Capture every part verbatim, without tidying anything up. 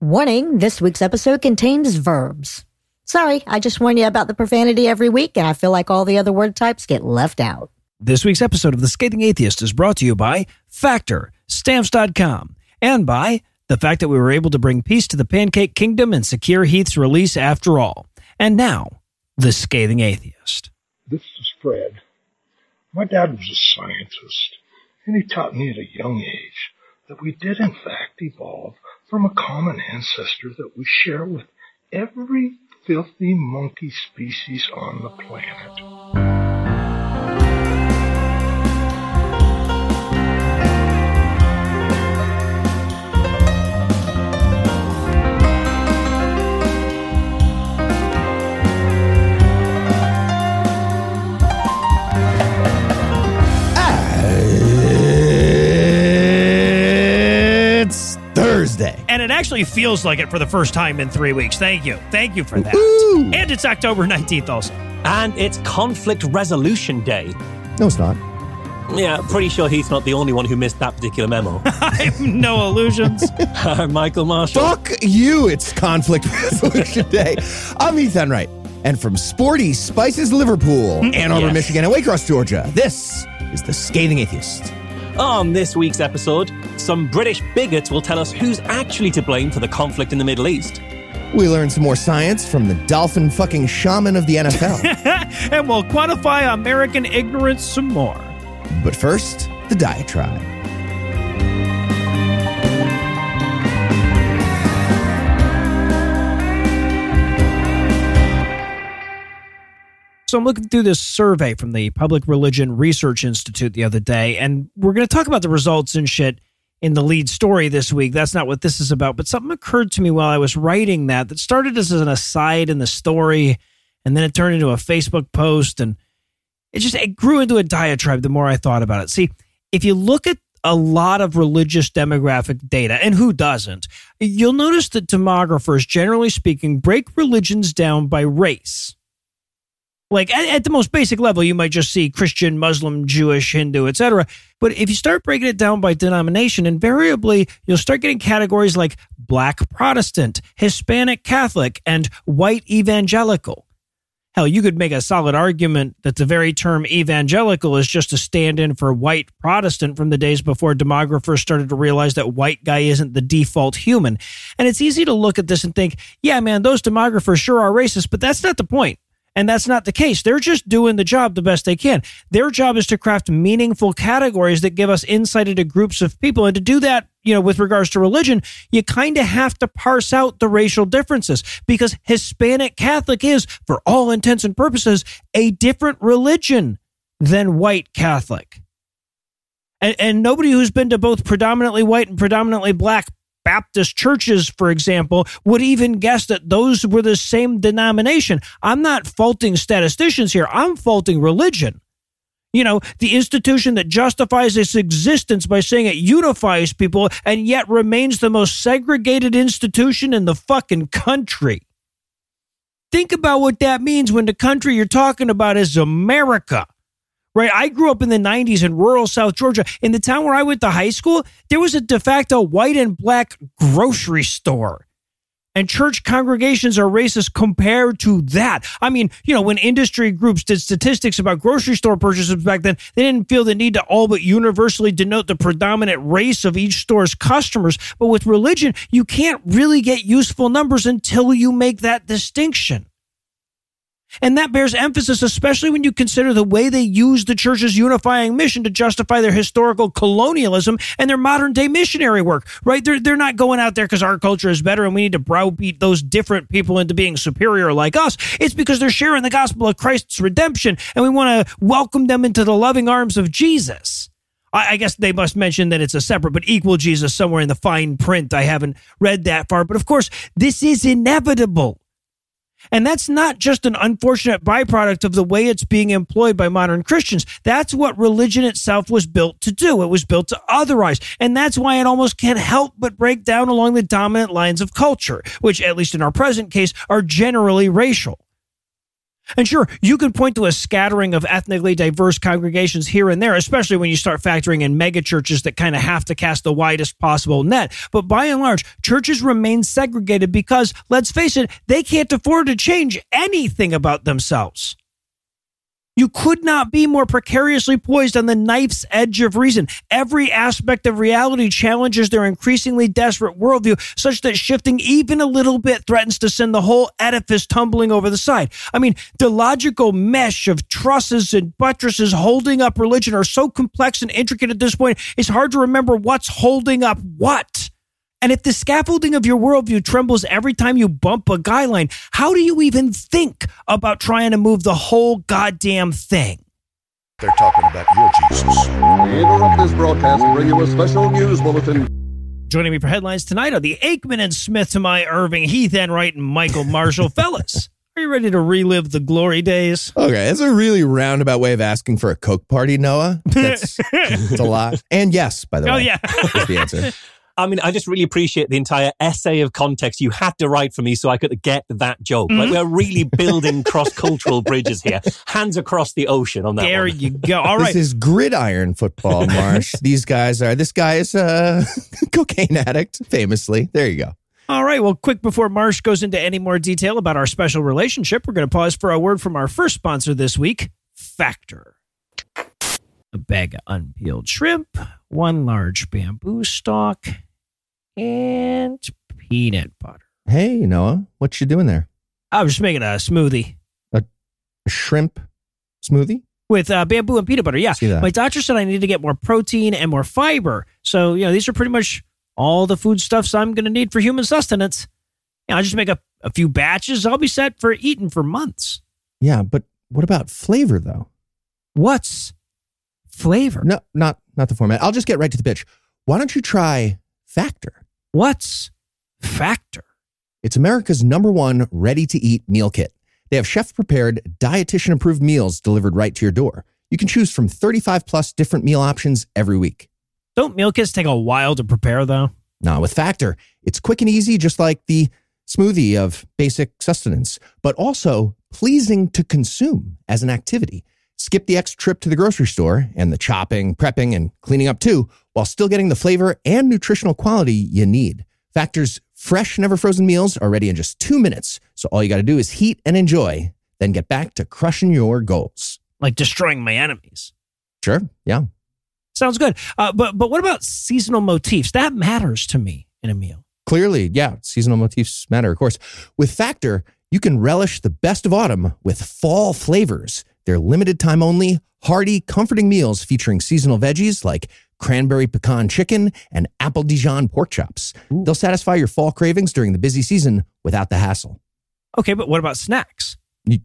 Warning, this week's episode contains verbs. Sorry, I just warn you about the profanity every week, and I feel like all the other word types get left out. This week's episode of The Scathing Atheist is brought to you by Factor, Stamps dot com, and by the fact that we were able to bring peace to the Pancake Kingdom and secure Heath's release after all. And now, The Scathing Atheist. This is Fred. My dad was a scientist, and he taught me at a young age that we did in fact evolve from a common ancestor that we share with every filthy monkey species on the planet. And it actually feels like it for the first time in three weeks. Thank you. Thank you for that. Ooh. And it's October nineteenth also. And it's Conflict Resolution Day. No, it's not. Yeah, pretty sure he's not the only one who missed that particular memo. I have no illusions. uh, Michael Marshall. Fuck you, it's Conflict Resolution Day. I'm Ethan Wright. And from Sporty Spices Liverpool, Ann Arbor, yes. Michigan, and Waycross, Georgia, this is The Scathing Atheist. On this week's episode, some British bigots will tell us who's actually to blame for the conflict in the Middle East. We learn some more science from the dolphin-fucking shaman of the N F L. And we'll quantify American ignorance some more. But first, the diatribe. So I'm looking through this survey from the Public Religion Research Institute the other day, and we're going to talk about the results and shit in the lead story this week. That's not what this is about, but something occurred to me while I was writing that that started as an aside in the story, and then it turned into a Facebook post, and it just it grew into a diatribe the more I thought about it. See, if you look at a lot of religious demographic data, and who doesn't, you'll notice that demographers, generally speaking, break religions down by race. Like, at, at the most basic level, you might just see Christian, Muslim, Jewish, Hindu, et cetera. But if you start breaking it down by denomination, invariably, you'll start getting categories like Black Protestant, Hispanic Catholic, and white evangelical. Hell, you could make a solid argument that the very term evangelical is just a stand-in for white Protestant from the days before demographers started to realize that white guy isn't the default human. And it's easy to look at this and think, yeah, man, those demographers sure are racist, but that's not the point. And that's not the case. They're just doing the job the best they can. Their job is to craft meaningful categories that give us insight into groups of people. And to do that, you know, with regards to religion, you kind of have to parse out the racial differences, because Hispanic Catholic is, for all intents and purposes, a different religion than white Catholic. And, and nobody who's been to both predominantly white and predominantly black Baptist churches, for example, would even guess that those were the same denomination. I'm not faulting statisticians here. I'm faulting religion. You know, the institution that justifies its existence by saying it unifies people and yet remains the most segregated institution in the fucking country. Think about what that means when the country you're talking about is America. Right, I grew up in the nineties in rural South Georgia. In the town where I went to high school, there was a de facto white and black grocery store. And church congregations are racist compared to that. I mean, you know, when industry groups did statistics about grocery store purchases back then, they didn't feel the need to all but universally denote the predominant race of each store's customers. But with religion, you can't really get useful numbers until you make that distinction. And that bears emphasis, especially when you consider the way they use the church's unifying mission to justify their historical colonialism and their modern-day missionary work, right? They're, they're not going out there because our culture is better and we need to browbeat those different people into being superior like us. It's because they're sharing the gospel of Christ's redemption, and we want to welcome them into the loving arms of Jesus. I, I guess they must mention that it's a separate but equal Jesus somewhere in the fine print. I haven't read that far. But of course, this is inevitable. And that's not just an unfortunate byproduct of the way it's being employed by modern Christians. That's what religion itself was built to do. It was built to otherize. And that's why it almost can't help but break down along the dominant lines of culture, which, at least in our present case, are generally racial. And sure, you can point to a scattering of ethnically diverse congregations here and there, especially when you start factoring in mega churches that kind of have to cast the widest possible net. But by and large, churches remain segregated because, let's face it, they can't afford to change anything about themselves. You could not be more precariously poised on the knife's edge of reason. Every aspect of reality challenges their increasingly desperate worldview, such that shifting even a little bit threatens to send the whole edifice tumbling over the side. I mean, the logical mesh of trusses and buttresses holding up religion are so complex and intricate at this point, it's hard to remember what's holding up what. And if the scaffolding of your worldview trembles every time you bump a guy line, how do you even think about trying to move the whole goddamn thing? They're talking about your Jesus. We interrupt this broadcast and bring you a special news bulletin. Joining me for headlines tonight are the Aikman and Smith to my Irving, Heath Enright, and Michael Marshall. Fellas, are you ready to relive the glory days? Okay, that's a really roundabout way of asking for a Coke party, Noah. That's, that's a lot. And yes, by the oh, way. Oh, yeah. That's the answer. I mean, I just really appreciate the entire essay of context you had to write for me so I could get that joke. Mm-hmm. Like, we're really building cross-cultural bridges here. Hands across the ocean on that there one. There you go. All right. This is gridiron football, Marsh. These guys are, this guy is a cocaine addict, famously. There you go. All right. Well, quick before Marsh goes into any more detail about our special relationship, we're going to pause for a word from our first sponsor this week, Factor. A bag of unpeeled shrimp, one large bamboo stalk, and peanut butter. Hey, Noah, what you doing there? I was just making a smoothie. A, a shrimp smoothie? With uh, bamboo and peanut butter, yeah. My doctor said I need to get more protein and more fiber. So, you know, these are pretty much all the foodstuffs I'm going to need for human sustenance. You know, I just make a, a few batches. I'll be set for eating for months. Yeah, but what about flavor, though? What's flavor? No, not not the format. I'll just get right to the pitch. Why don't you try Factor? What's Factor? It's America's number one ready-to-eat meal kit. They have chef-prepared, dietitian-approved meals delivered right to your door. You can choose from thirty-five plus different meal options every week. Don't meal kits take a while to prepare, though? Nah, with Factor, it's quick and easy, just like the smoothie of basic sustenance, but also pleasing to consume as an activity. Skip the extra trip to the grocery store and the chopping, prepping, and cleaning up too, while still getting the flavor and nutritional quality you need. Factor's fresh, never frozen meals are ready in just two minutes. So all you got to do is heat and enjoy, then get back to crushing your goals. Like destroying my enemies. Sure. Yeah. Sounds good. Uh, but, but what about seasonal motifs? That matters to me in a meal. Clearly. Yeah. Seasonal motifs matter, of course. With Factor, you can relish the best of autumn with fall flavors. They're limited time only, hearty, comforting meals featuring seasonal veggies like cranberry pecan chicken and apple Dijon pork chops. Ooh. They'll satisfy your fall cravings during the busy season without the hassle. Okay, but what about snacks? You,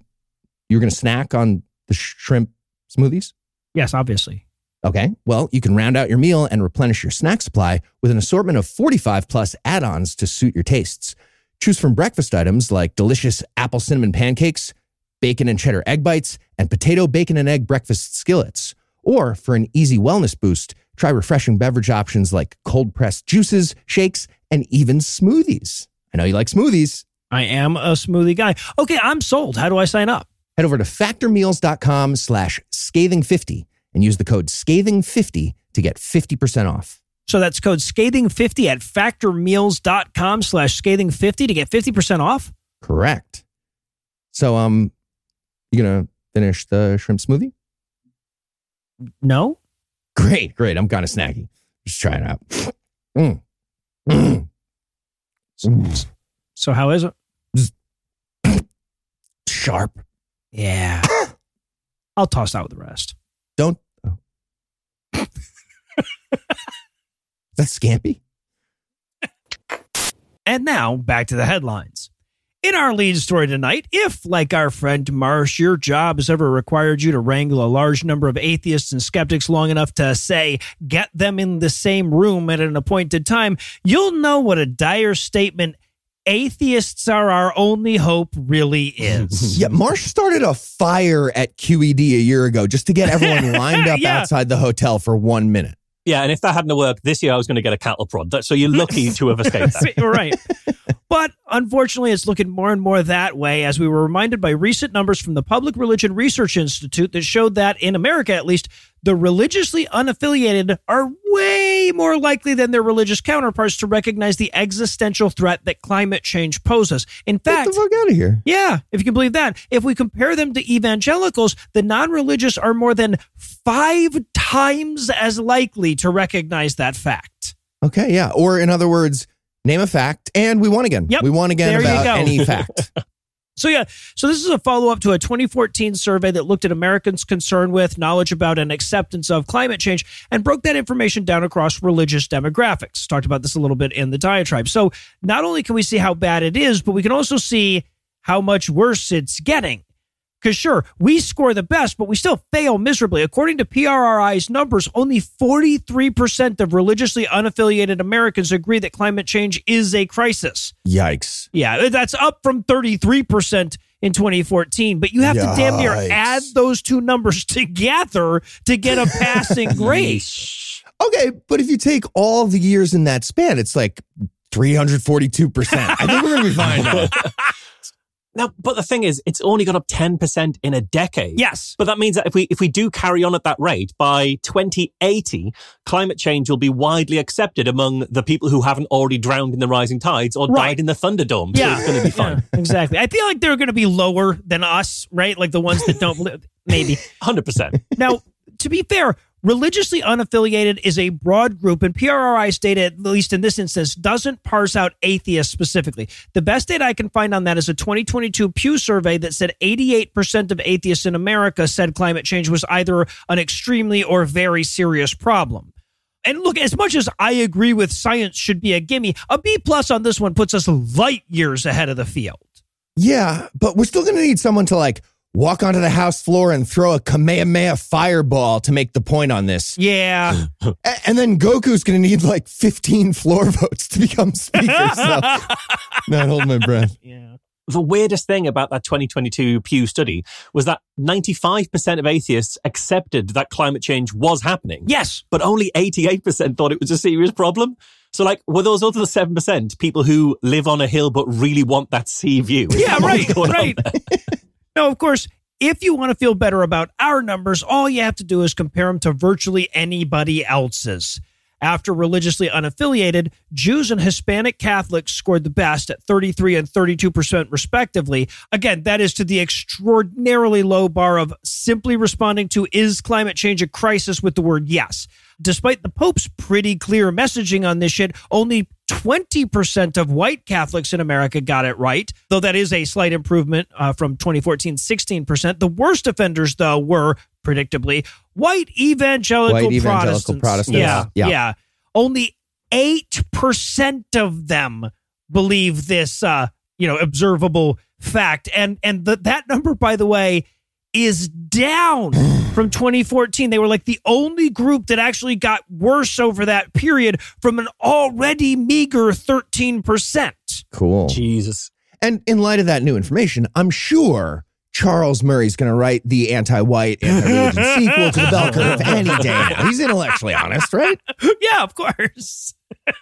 you're going to snack on the shrimp smoothies? Yes, obviously. Okay, well, you can round out your meal and replenish your snack supply with an assortment of forty-five plus add-ons to suit your tastes. Choose from breakfast items like delicious apple cinnamon pancakes, bacon and cheddar egg bites, and potato, bacon, and egg breakfast skillets. Or for an easy wellness boost, try refreshing beverage options like cold-pressed juices, shakes, and even smoothies. I know you like smoothies. I am a smoothie guy. Okay, I'm sold. How do I sign up? Head over to factormeals.com slash scathing50 and use the code scathing fifty to get fifty percent off. So that's code scathing fifty at factormeals.com slash scathing50 to get fifty percent off? Correct. So, um... you gonna finish the shrimp smoothie? No. Great, great. I'm kind of snacky. Just try it out. Mm. Mm. Mm. So how is it? Sharp. Yeah. I'll toss out the rest. Don't. Oh. That's scampi. And now back to the headlines. In our lead story tonight, if, like our friend Marsh, your job has ever required you to wrangle a large number of atheists and skeptics long enough to, say, get them in the same room at an appointed time, you'll know what a dire statement atheists are our only hope really is. Yeah, Marsh started a fire at Q E D a year ago just to get everyone lined up yeah. outside the hotel for one minute. Yeah, and if that hadn't worked, this year I was going to get a cattle prod. So you're lucky to have escaped that. Right. But Unfortunately, it's looking more and more that way, as we were reminded by recent numbers from the Public Religion Research Institute that showed that, in America at least, the religiously unaffiliated are way more likely than their religious counterparts to recognize the existential threat that climate change poses. In fact, get the fuck out of here. Yeah, if you can believe that. If we compare them to evangelicals, the non-religious are more than five times as likely to recognize that fact. Okay, yeah. Or in other words, name a fact and we won again. Yep, we won again about any fact. So, yeah, so this is a follow-up to a twenty fourteen survey that looked at Americans' concern with, knowledge about, and acceptance of climate change, and broke that information down across religious demographics. Talked about this a little bit in the diatribe. So not only can we see how bad it is, but we can also see how much worse it's getting. Because sure, we score the best, but we still fail miserably. According to P R R I's numbers, only forty-three percent of religiously unaffiliated Americans agree that climate change is a crisis. Yikes. Yeah, that's up from thirty-three percent in twenty fourteen. But you have Yikes. to damn near add those two numbers together to get a passing grade. Okay, but if you take all the years in that span, it's like three hundred forty-two percent. I think we're going to be fine now. Now, but the thing is, it's only gone up ten percent in a decade. Yes. But that means that if we if we do carry on at that rate, by twenty eighty, climate change will be widely accepted among the people who haven't already drowned in the rising tides or right. died in the Thunderdome. Yeah. So it's going to be fine. Yeah, exactly. I feel like they're going to be lower than us, right? Like the ones that don't live, maybe. one hundred percent. Now, to be fair, religiously unaffiliated is a broad group, and P R R I's data, at least in this instance, doesn't parse out atheists specifically. The best data I can find on that is a twenty twenty-two Pew survey that said eighty-eight percent of atheists in America said climate change was either an extremely or very serious problem. And look, as much as I agree with science should be a gimme, a B plus on this one puts us light years ahead of the field. Yeah, but we're still going to need someone to, like, walk onto the house floor and throw a Kamehameha fireball to make the point on this. Yeah. And then Goku's going to need like fifteen floor votes to become speaker. So not holding my breath. Yeah. The weirdest thing about that twenty twenty-two Pew study was that ninety-five percent of atheists accepted that climate change was happening. Yes. But only eighty-eight percent thought it was a serious problem. So, like, were those other seven percent people who live on a hill but really want that sea view? Yeah, right, right. Now, of course, if you want to feel better about our numbers, all you have to do is compare them to virtually anybody else's. After religiously unaffiliated, Jews and Hispanic Catholics scored the best at thirty-three and thirty-two percent respectively. Again, that is to the extraordinarily low bar of simply responding to, is climate change a crisis, with the word yes. Despite the Pope's pretty clear messaging on this shit, only twenty percent of white Catholics in America got it right, though that is a slight improvement uh, from twenty fourteen's sixteen percent. The worst offenders, though, were, predictably, white evangelical, white evangelical Protestants. Protestants. Yeah, yeah, yeah. Only eight percent of them believe this, uh, you know, observable fact. And and the, that number, by the way, is down from twenty fourteen. They were like the only group that actually got worse over that period, from an already meager thirteen percent. Cool. Jesus. And in light of that new information, I'm sure Charles Murray's going to write the anti-white, anti-religion sequel to The Bell Curve any day now. He's intellectually honest, right? Yeah, of course.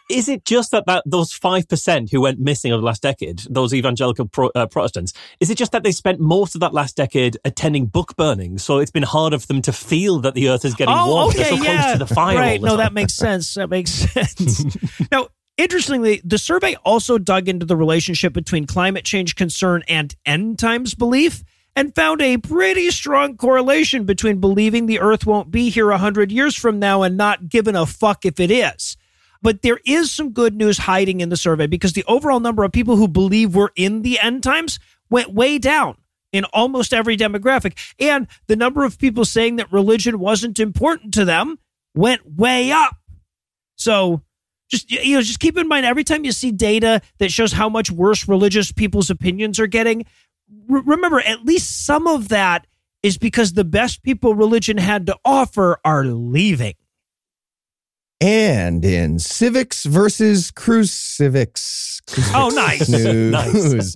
Is it just that, that those five percent who went missing over the last decade, those evangelical pro, uh, Protestants, is it just that they spent most of that last decade attending book burnings, so it's been harder for them to feel that the earth is getting oh, warm? Okay, they're so yeah. close to the fire. Right, all the no, time. That makes sense. That makes sense. Now, interestingly, the survey also dug into the relationship between climate change concern and end times belief, and found a pretty strong correlation between believing the earth won't be here one hundred years from now and not giving a fuck if it is. But there is some good news hiding in the survey, because the overall number of people who believe we're in the end times went way down in almost every demographic. And the number of people saying that religion wasn't important to them went way up. So just, you know, just keep in mind, every time you see data that shows how much worse religious people's opinions are getting, remember, at least some of that is because the best people religion had to offer are leaving. And in civics versus crucifix. crucifix oh, nice. News, nice.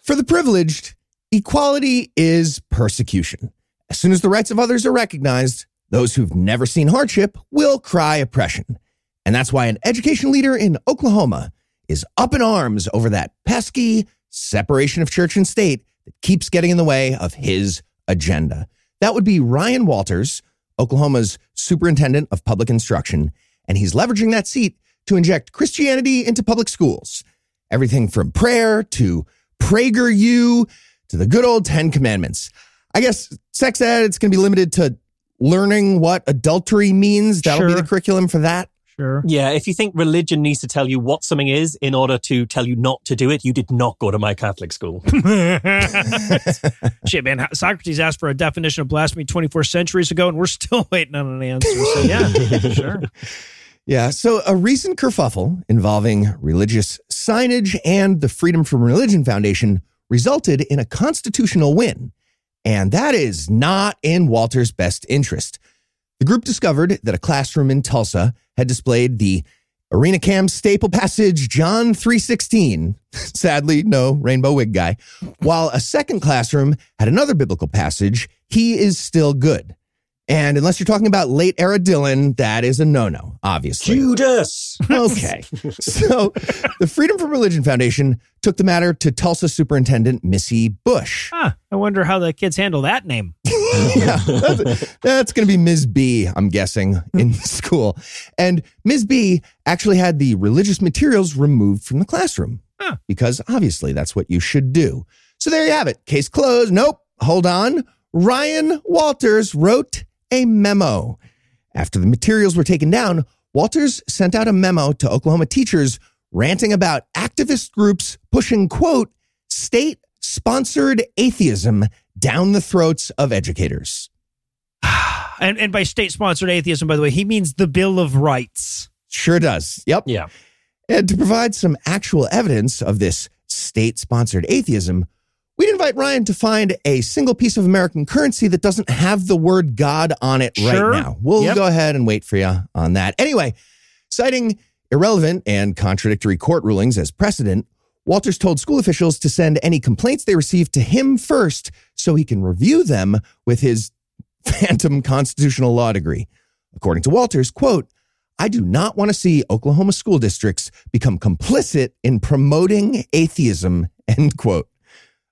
For the privileged, equality is persecution. As soon as the rights of others are recognized, those who've never seen hardship will cry oppression. And that's why an education leader in Oklahoma is up in arms over that pesky separation of church and state that keeps getting in the way of his agenda. That would be Ryan Walters, Oklahoma's superintendent of public instruction, and he's leveraging that seat to inject Christianity into public schools. Everything from prayer to PragerU to the good old Ten Commandments. I guess sex ed, it's going to be limited to learning what adultery means. That'll sure. be the curriculum for that. Sure. Yeah, if you think religion needs to tell you what something is in order to tell you not to do it, you did not go to my Catholic school. Shit, man. Socrates asked for a definition of blasphemy twenty-four centuries ago, and we're still waiting on an answer. So yeah, sure. Yeah, so a recent kerfuffle involving religious signage and the Freedom from Religion Foundation resulted in a constitutional win, and that is not in Walter's best interest. The group discovered that a classroom in Tulsa had displayed the ArenaCam staple passage John three sixteen, sadly no rainbow wig guy, while a second classroom had another biblical passage, He is still good. And unless you're talking about late era Dylan, that is a no-no, obviously. Judas! Okay. So the Freedom from Religion Foundation took the matter to Tulsa Superintendent Missy Bush. Huh, I wonder how the kids handle that name. Yeah, that's, that's going to be Miz B, I'm guessing, in school. And Miz B actually had the religious materials removed from the classroom. Huh. Because obviously that's what you should do. So there you have it. Case closed. Nope. Hold on. Ryan Walters wrote a memo. After the materials were taken down, Walters sent out a memo to Oklahoma teachers ranting about activist groups pushing, quote, state-sponsored atheism down the throats of educators. And, and by state-sponsored atheism, by the way, he means the Bill of Rights. Sure does. Yep. Yeah. And to provide some actual evidence of this state-sponsored atheism, we'd invite Ryan to find a single piece of American currency that doesn't have the word God on it sure. right now. We'll yep. go ahead and wait for you on that. Anyway, citing irrelevant and contradictory court rulings as precedent, Walters told school officials to send any complaints they received to him first so he can review them with his phantom constitutional law degree. According to Walters, quote, I do not want to see Oklahoma school districts become complicit in promoting atheism, end quote.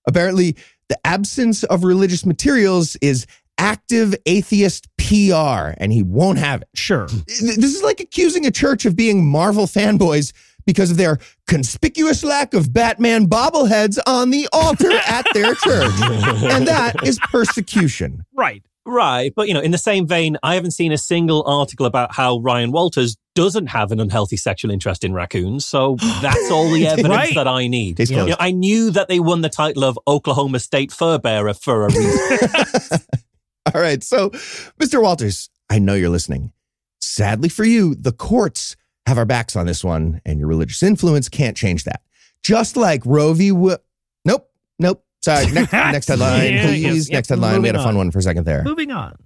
Apparently, the absence of religious materials is active atheist P R, and he won't have it. Sure. This is like accusing a church of being Marvel fanboys because of their conspicuous lack of Batman bobbleheads on the altar at their church. And that is persecution. Right. Right. But, you know, in the same vein, I haven't seen a single article about how Ryan Walters doesn't have an unhealthy sexual interest in raccoons. So that's all the evidence right. that I need. You know, I knew that they won the title of Oklahoma State Fur Bearer for a reason. All right. So, Mister Walters, I know you're listening. Sadly for you, the courts have our backs on this one, and your religious influence can't change that. Just like Roe v. W- nope. Nope. Sorry, next, next headline, yeah, please. Yeah, yeah. Next headline. Moving we had a fun on. one for a second there. Moving on.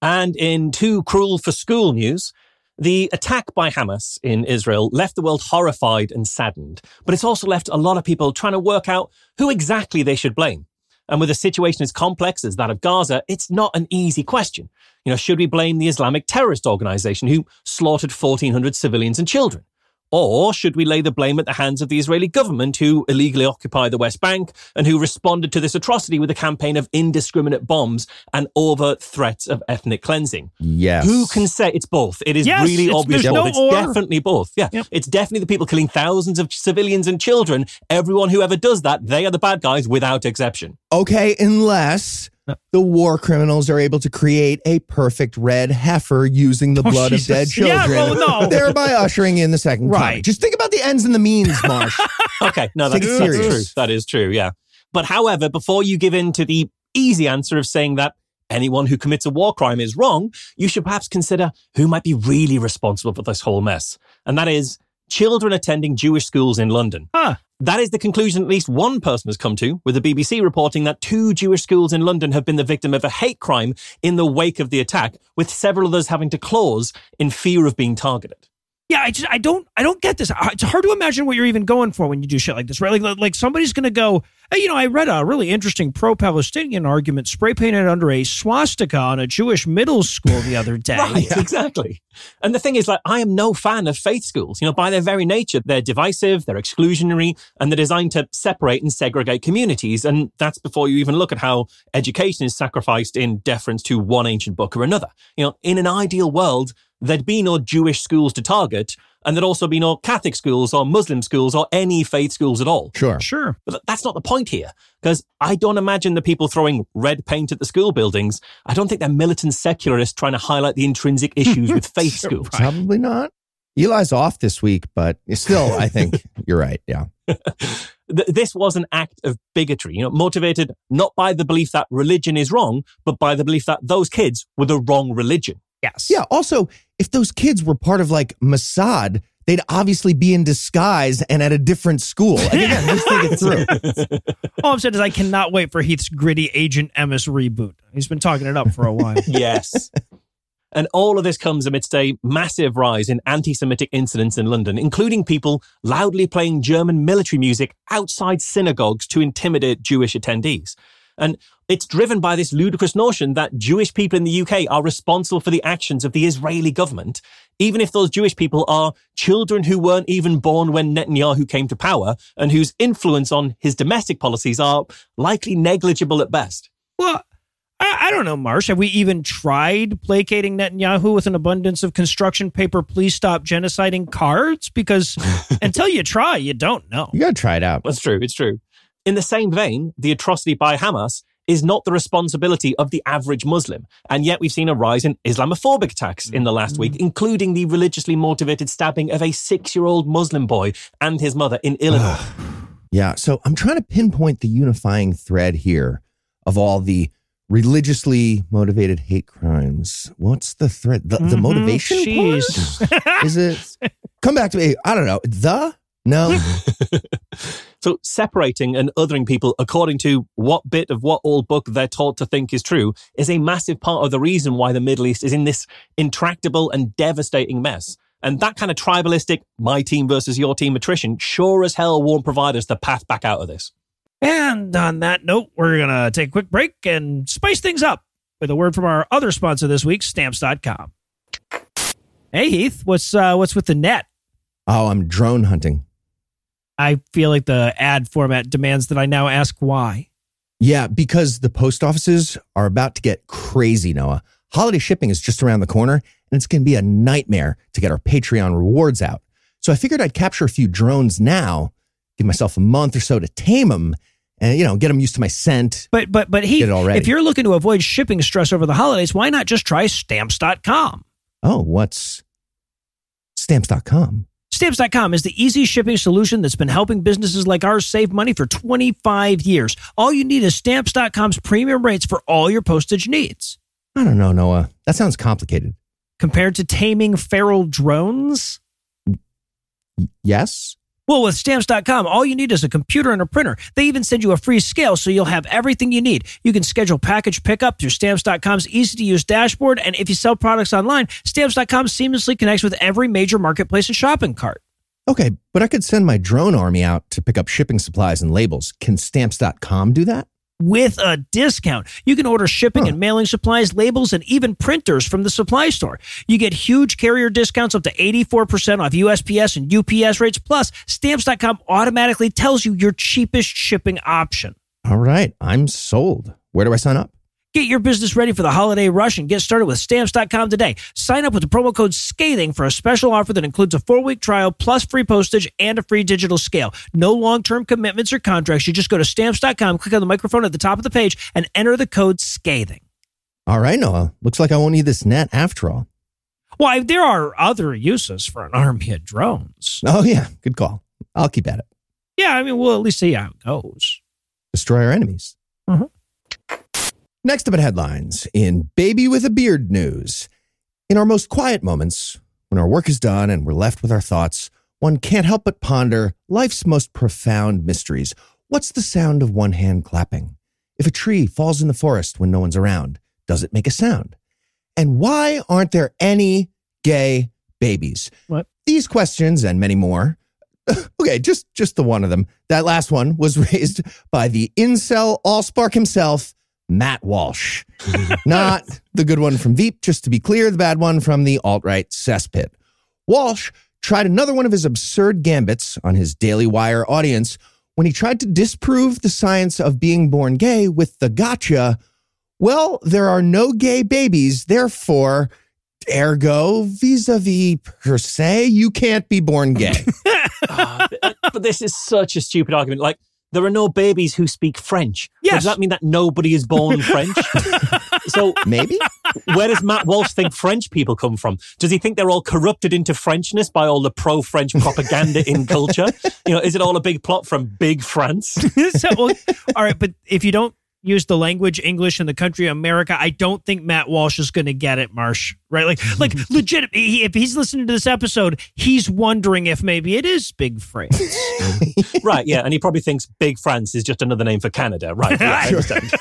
And in too cruel for school news, the attack by Hamas in Israel left the world horrified and saddened. But it's also left a lot of people trying to work out who exactly they should blame. And with a situation as complex as that of Gaza, it's not an easy question. You know, should we blame the Islamic terrorist organization who slaughtered fourteen hundred civilians and children? Or should we lay the blame at the hands of the Israeli government who illegally occupied the West Bank and who responded to this atrocity with a campaign of indiscriminate bombs and overt threats of ethnic cleansing? Yes. Who can say it's both? It is yes, really it's, obvious. No it's or. definitely both. Yeah, yep. It's definitely the people killing thousands of civilians and children. Everyone who ever does that, they are the bad guys without exception. Okay, unless the war criminals are able to create a perfect red heifer using the oh, blood Jesus. of dead children, yeah, well, no. thereby ushering in the second right. coming. Just think about the ends and the means, Marsh. Okay, no, that's, that's true. That is true, yeah. But however, before you give in to the easy answer of saying that anyone who commits a war crime is wrong, you should perhaps consider who might be really responsible for this whole mess. And that is children attending Jewish schools in London. Huh. That is the conclusion at least one person has come to, with the B B C reporting that two Jewish schools in London have been the victim of a hate crime in the wake of the attack, with several others having to close in fear of being targeted. Yeah, I just I don't I don't get this. It's hard to imagine what you're even going for when you do shit like this, right? Like like somebody's going to go, hey, you know, I read a really interesting pro-Palestinian argument spray painted under a swastika on a Jewish middle school the other day. Right, yeah. Exactly. And the thing is, like, I am no fan of faith schools. You know, by their very nature, they're divisive, they're exclusionary, and they're designed to separate and segregate communities. And that's before you even look at how education is sacrificed in deference to one ancient book or another. You know, in an ideal world, there'd be no Jewish schools to target, and there'd also be no Catholic schools or Muslim schools or any faith schools at all. Sure. Sure. But that's not the point here, because I don't imagine the people throwing red paint at the school buildings. I don't think they're militant secularists trying to highlight the intrinsic issues with faith schools. Probably not. Eli's off this week, but still, I think you're right. Yeah. This was an act of bigotry, you know, motivated not by the belief that religion is wrong, but by the belief that those kids were the wrong religion. Yes. Yeah. Also, if those kids were part of like Mossad, they'd obviously be in disguise and at a different school. I mean, yeah, let's think it through. All I'm saying is I cannot wait for Heath's gritty Agent Emmis reboot. He's been talking it up for a while. Yes. And all of this comes amidst a massive rise in anti-Semitic incidents in London, including people loudly playing German military music outside synagogues to intimidate Jewish attendees. And it's driven by this ludicrous notion that Jewish people in the U K are responsible for the actions of the Israeli government, even if those Jewish people are children who weren't even born when Netanyahu came to power and whose influence on his domestic policies are likely negligible at best. Well, I, I don't know, Marsh. Have we even tried placating Netanyahu with an abundance of construction paper, please stop genociding cards? Because until you try, you don't know. You got to try it out. That's true. It's true. In the same vein, the atrocity by Hamas is not the responsibility of the average Muslim. And yet we've seen a rise in Islamophobic attacks in the last week, including the religiously motivated stabbing of a six-year-old Muslim boy and his mother in Illinois. Yeah, so I'm trying to pinpoint the unifying thread here of all the religiously motivated hate crimes. What's the thread? The, mm-hmm. the motivation part? Is it? Come back to me. I don't know. The? No. So separating and othering people according to what bit of what old book they're taught to think is true is a massive part of the reason why the Middle East is in this intractable and devastating mess. And that kind of tribalistic, my team versus your team attrition sure as hell won't provide us the path back out of this. And on that note, we're going to take a quick break and spice things up with a word from our other sponsor this week, Stamps dot com. Hey, Heath, what's uh, what's with the net? Oh, I'm drone hunting. I feel like the ad format demands that I now ask why. Yeah, because the post offices are about to get crazy, Noah. Holiday shipping is just around the corner, and it's going to be a nightmare to get our Patreon rewards out. So I figured I'd capture a few drones now, give myself a month or so to tame them, and, you know, get them used to my scent. But, but, but he, if you're looking to avoid shipping stress over the holidays, why not just try Stamps dot com? Oh, what's Stamps dot com? Stamps dot com is the easy shipping solution that's been helping businesses like ours save money for twenty-five years. All you need is Stamps dot com's premium rates for all your postage needs. I don't know, Noah. That sounds complicated. Compared to taming feral drones? Yes. Well, with Stamps dot com, all you need is a computer and a printer. They even send you a free scale, so you'll have everything you need. You can schedule package pickup through Stamps dot com's easy-to-use dashboard, and if you sell products online, Stamps dot com seamlessly connects with every major marketplace and shopping cart. Okay, but I could send my drone army out to pick up shipping supplies and labels. Can Stamps dot com do that? With a discount. You can order shipping huh. and mailing supplies, labels, and even printers from the supply store. You get huge carrier discounts up to eighty-four percent off U S P S and U P S rates. Plus, Stamps dot com automatically tells you your cheapest shipping option. All right. I'm sold. Where do I sign up? Get your business ready for the holiday rush and get started with Stamps dot com today. Sign up with the promo code SCATHING for a special offer that includes a four-week trial plus free postage and a free digital scale. No long-term commitments or contracts. You just go to Stamps dot com, click on the microphone at the top of the page, and enter the code SCATHING. All right, Noah. Looks like I won't need this net after all. Well, there are other uses for an army of drones. Oh, yeah. Good call. I'll keep at it. Yeah, I mean, we'll at least see how it goes. Destroy our enemies. Mm-hmm. Next up at headlines, in Baby with a Beard news, in our most quiet moments, when our work is done and we're left with our thoughts, one can't help but ponder life's most profound mysteries. What's the sound of one hand clapping? If a tree falls in the forest when no one's around, does it make a sound? And why aren't there any gay babies? What? These questions and many more. Okay, just just the one of them. That last one was raised by the incel all-spark himself, Matt Walsh. Not the good one from Veep, just to be clear, the bad one from the alt-right cesspit. Walsh tried another one of his absurd gambits on his Daily Wire audience when he tried to disprove the science of being born gay with the gotcha, well, there are no gay babies, therefore, ergo, vis-a-vis per se, you can't be born gay. uh, but this is such a stupid argument. Like, there are no babies who speak French. Yes. But does that mean that nobody is born French? So maybe. Where does Matt Walsh think French people come from? Does he think they're all corrupted into Frenchness by all the pro-French propaganda in culture? You know, is it all a big plot from Big France? so, well, all right, but if you don't use the language English in the country of America, I don't think Matt Walsh is going to get it, Marsh. Right? Like, like legit, he, if he's listening to this episode, he's wondering if maybe it is Big France. Right, yeah. And he probably thinks Big France is just another name for Canada. Right, yeah, I understand.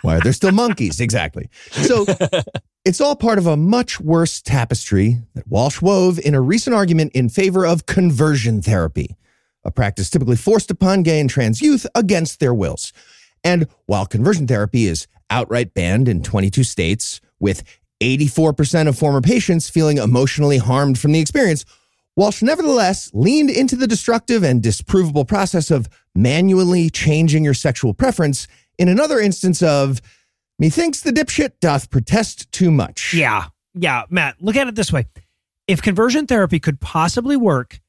Why are there still monkeys? Exactly. So it's all part of a much worse tapestry that Walsh wove in a recent argument in favor of conversion therapy, a practice typically forced upon gay and trans youth against their wills. And while conversion therapy is outright banned in twenty-two states, with eighty-four percent of former patients feeling emotionally harmed from the experience, Walsh nevertheless leaned into the destructive and disprovable process of manually changing your sexual preference in another instance of, methinks the dipshit doth protest too much. Yeah, yeah, Matt, look at it this way. If conversion therapy could possibly work,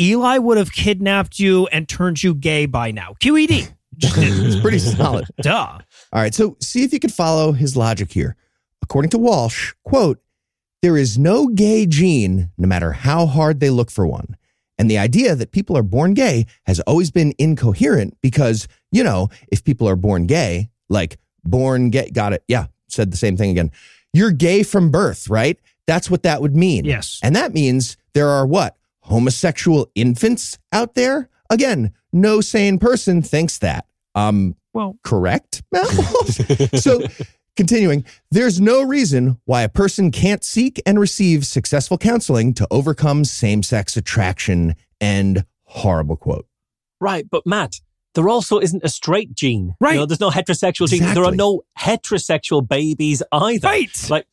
Eli would have kidnapped you and turned you gay by now. Q E D. It's pretty solid. Duh. All right, so see if you could follow his logic here. According to Walsh, quote, there is no gay gene, no matter how hard they look for one. And the idea that people are born gay has always been incoherent because, you know, if people are born gay, like born gay, got it. Yeah, said the same thing again. You're gay from birth, right? That's what that would mean. Yes. And that means there are what? Homosexual infants out there? Again, no sane person thinks that. Um, well, correct, Matt Walsh? So continuing, there's no reason why a person can't seek and receive successful counseling to overcome same-sex attraction, end horrible quote. Right, but Matt, there also isn't a straight gene. Right. You know, there's no heterosexual gene. Exactly. There are no heterosexual babies either. Right. Like,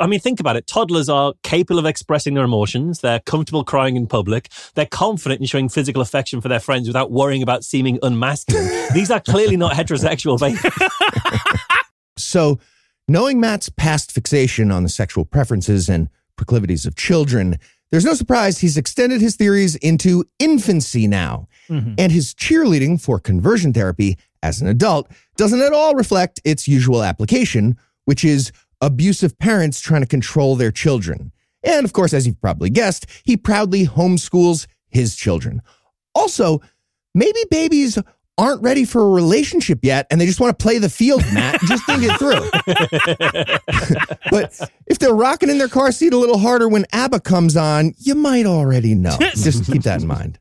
I mean, think about it. Toddlers are capable of expressing their emotions. They're comfortable crying in public. They're confident in showing physical affection for their friends without worrying about seeming unmasculine. These are clearly not heterosexual babies. So, knowing Matt's past fixation on the sexual preferences and proclivities of children, there's no surprise he's extended his theories into infancy now. Mm-hmm. And his cheerleading for conversion therapy as an adult doesn't at all reflect its usual application, which is abusive parents trying to control their children. And of course, as you've probably guessed, he proudly homeschools his children. Also, maybe babies aren't ready for a relationship yet and they just want to play the field, Matt. Just think it through. But if they're rocking in their car seat a little harder when ABBA comes on, you might already know. Just keep that in mind.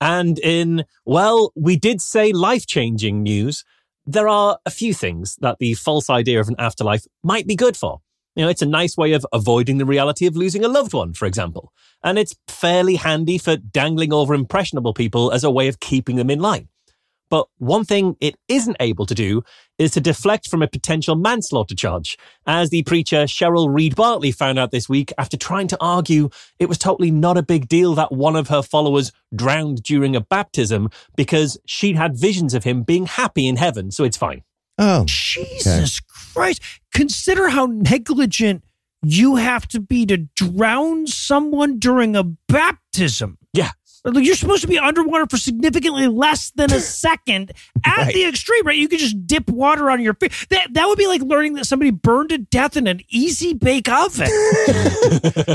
And in, well, we did say life-changing news, there are a few things that the false idea of an afterlife might be good for. You know, it's a nice way of avoiding the reality of losing a loved one, for example. And it's fairly handy for dangling over impressionable people as a way of keeping them in line. But one thing it isn't able to do is to deflect from a potential manslaughter charge, as the preacher Cheryl Reed Bartley found out this week after trying to argue it was totally not a big deal that one of her followers drowned during a baptism because she'd had visions of him being happy in heaven, so it's fine. Oh, Jesus okay. Christ. Consider how negligent you have to be to drown someone during a baptism. Yeah. You're supposed to be underwater for significantly less than a second at right. the extreme, right? You could just dip water on your feet. That that would be like learning that somebody burned to death in an easy bake oven.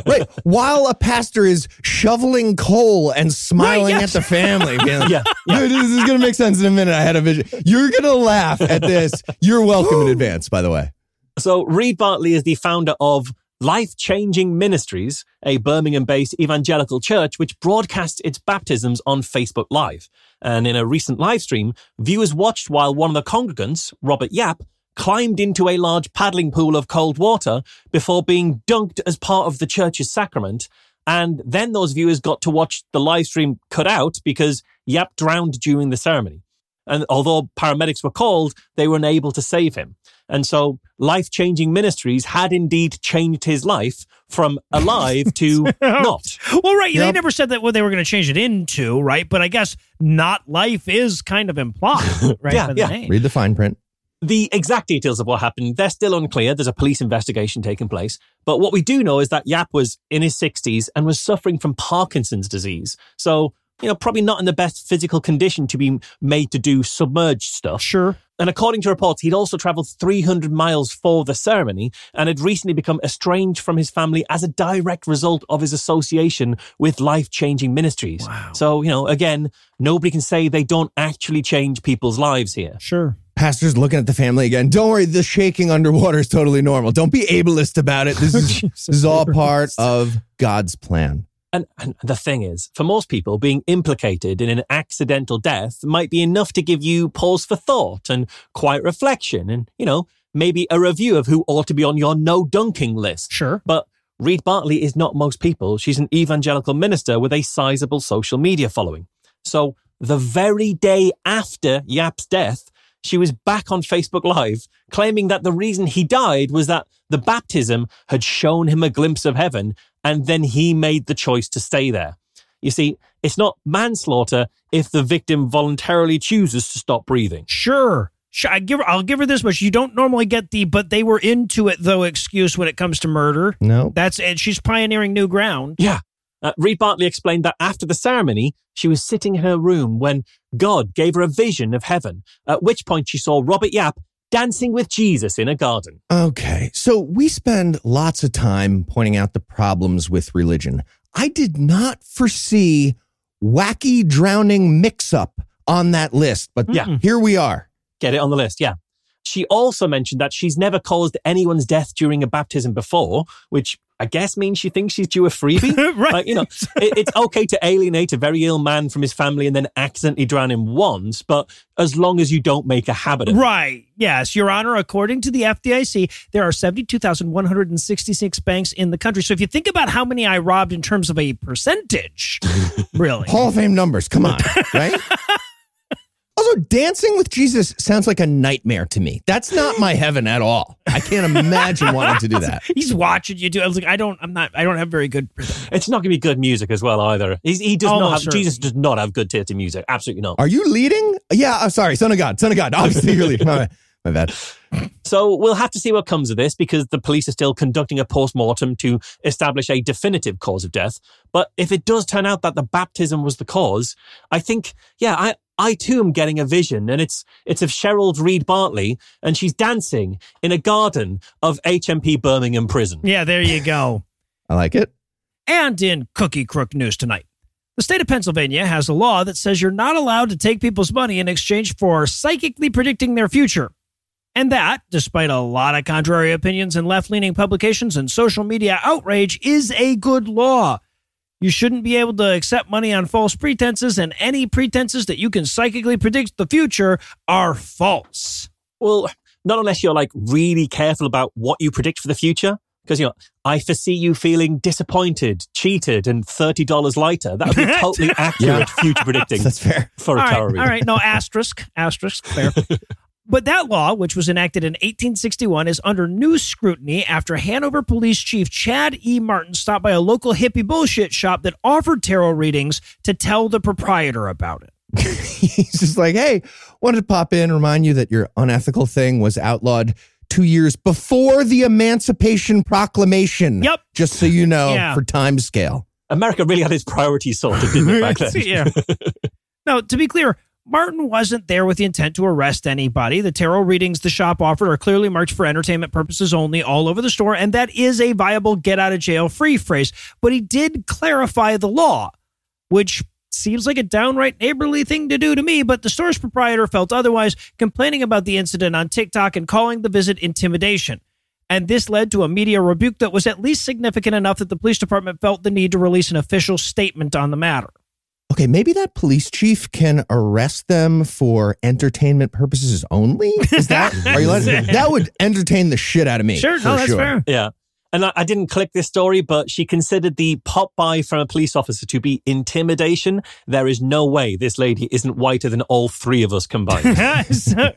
Right. While a pastor is shoveling coal and smiling right, yes. at the family. Like, yeah, yeah. This is going to make sense in a minute. I had a vision. You're going to laugh at this. You're welcome in advance, by the way. So Reed Bartley is the founder of Life Changing Ministries, a Birmingham-based evangelical church which broadcasts its baptisms on Facebook Live. And in a recent live stream, viewers watched while one of the congregants, Robert Yap, climbed into a large paddling pool of cold water before being dunked as part of the church's sacrament. And then those viewers got to watch the live stream cut out because Yap drowned during the ceremony. And although paramedics were called, they were unable to save him. And so life-changing ministries had indeed changed his life from alive to not. Well, right. Yep. They never said that what they were going to change it into, right? But I guess not life is kind of implied, right? yeah, by the yeah. name. Read the fine print. The exact details of what happened, they're still unclear. There's a police investigation taking place. But what we do know is that Yap was in his sixties and was suffering from Parkinson's disease. So, you know, probably not in the best physical condition to be made to do submerged stuff. Sure. And according to reports, he'd also traveled three hundred miles for the ceremony and had recently become estranged from his family as a direct result of his association with life-changing ministries. Wow. So, you know, again, nobody can say they don't actually change people's lives here. Sure. Pastor's looking at the family again. Don't worry, the shaking underwater is totally normal. Don't be ableist about it. This is, this is all part of God's plan. And, and the thing is, for most people, being implicated in an accidental death might be enough to give you pause for thought and quiet reflection and, you know, maybe a review of who ought to be on your no-dunking list. Sure. But Reid Bartley is not most people. She's an evangelical minister with a sizable social media following. So the very day after Yap's death, she was back on Facebook Live claiming that the reason he died was that the baptism had shown him a glimpse of heaven and then he made the choice to stay there. You see, it's not manslaughter if the victim voluntarily chooses to stop breathing. Sure. I give her, I'll give her this much. You don't normally get the, but they were into it though, excuse when it comes to murder. No. That's it. She's pioneering new ground. Yeah. Uh, Reid Bartley explained that after the ceremony, she was sitting in her room when God gave her a vision of heaven, at which point she saw Robert Yap dancing with Jesus in a garden. Okay, so we spend lots of time pointing out the problems with religion. I did not foresee wacky drowning mix-up on that list, but yeah, here we are. Get it on the list, yeah. She also mentioned that she's never caused anyone's death during a baptism before, which I guess means she thinks she's due a freebie. Right. Like, you know, it, it's okay to alienate a very ill man from his family and then accidentally drown him once, but as long as you don't make a habit of it. Right. Yes, Your Honor, according to the F D I C, there are seventy-two thousand one hundred sixty-six banks in the country. So if you think about how many I robbed in terms of a percentage, really. Hall of Fame numbers, come on, right? Also, dancing with Jesus sounds like a nightmare to me. That's not my heaven at all. I can't imagine wanting to do that. He's watching you do. I was like, I don't. I'm not. I don't have very good. It's not going to be good music as well either. He's, he does oh, not. Have, sure. Jesus does not have good theater music. Absolutely not. Are you leading? Yeah. I'm sorry, Son of God. Son of God. Obviously, you're leading. My, my bad. So we'll have to see what comes of this because the police are still conducting a post-mortem to establish a definitive cause of death. But if it does turn out that the baptism was the cause, I think, yeah, I. I too am getting a vision, and it's it's of Cheryl Reid Bartley, and she's dancing in a garden of H M P Birmingham Prison. Yeah, there you go. I like it. And in Cookie Crook news tonight, the state of Pennsylvania has a law that says you're not allowed to take people's money in exchange for psychically predicting their future. And that, despite a lot of contrary opinions in left-leaning publications and social media outrage, is a good law. You shouldn't be able to accept money on false pretenses, and any pretenses that you can psychically predict the future are false. Well, not unless you're like really careful about what you predict for the future. Because, you know, I foresee you feeling disappointed, cheated, and thirty dollars lighter. That would be totally accurate yeah. future predicting. That's fair. For a tarot reader. All right. No, asterisk. Asterisk. Fair. But that law, which was enacted in eighteen sixty-one, is under new scrutiny after Hanover Police Chief Chad E. Martin stopped by a local hippie bullshit shop that offered tarot readings to tell the proprietor about it. He's just like, hey, wanted to pop in, remind you that your unethical thing was outlawed two years before the Emancipation Proclamation. Yep. Just so you know, yeah. for time scale. America really had its priorities sorted, didn't it, back then? Yeah. Now, to be clear, Martin wasn't there with the intent to arrest anybody. The tarot readings the shop offered are clearly marked for entertainment purposes only all over the store, and that is a viable get-out-of-jail-free phrase. But he did clarify the law, which seems like a downright neighborly thing to do to me, but the store's proprietor felt otherwise, complaining about the incident on TikTok and calling the visit intimidation. And this led to a media rebuke that was at least significant enough that the police department felt the need to release an official statement on the matter. okay, maybe that police chief can arrest them for entertainment purposes only? Is that, are you letting, that would entertain the shit out of me. Sure, no, that's sure. fair. Yeah. And I, I didn't click this story, but she considered the pop by from a police officer to be intimidation. There is no way this lady isn't whiter than all three of us combined. So,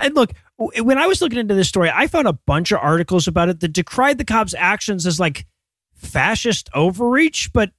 and look, when I was looking into this story, I found a bunch of articles about it that decried the cops' actions as like fascist overreach, but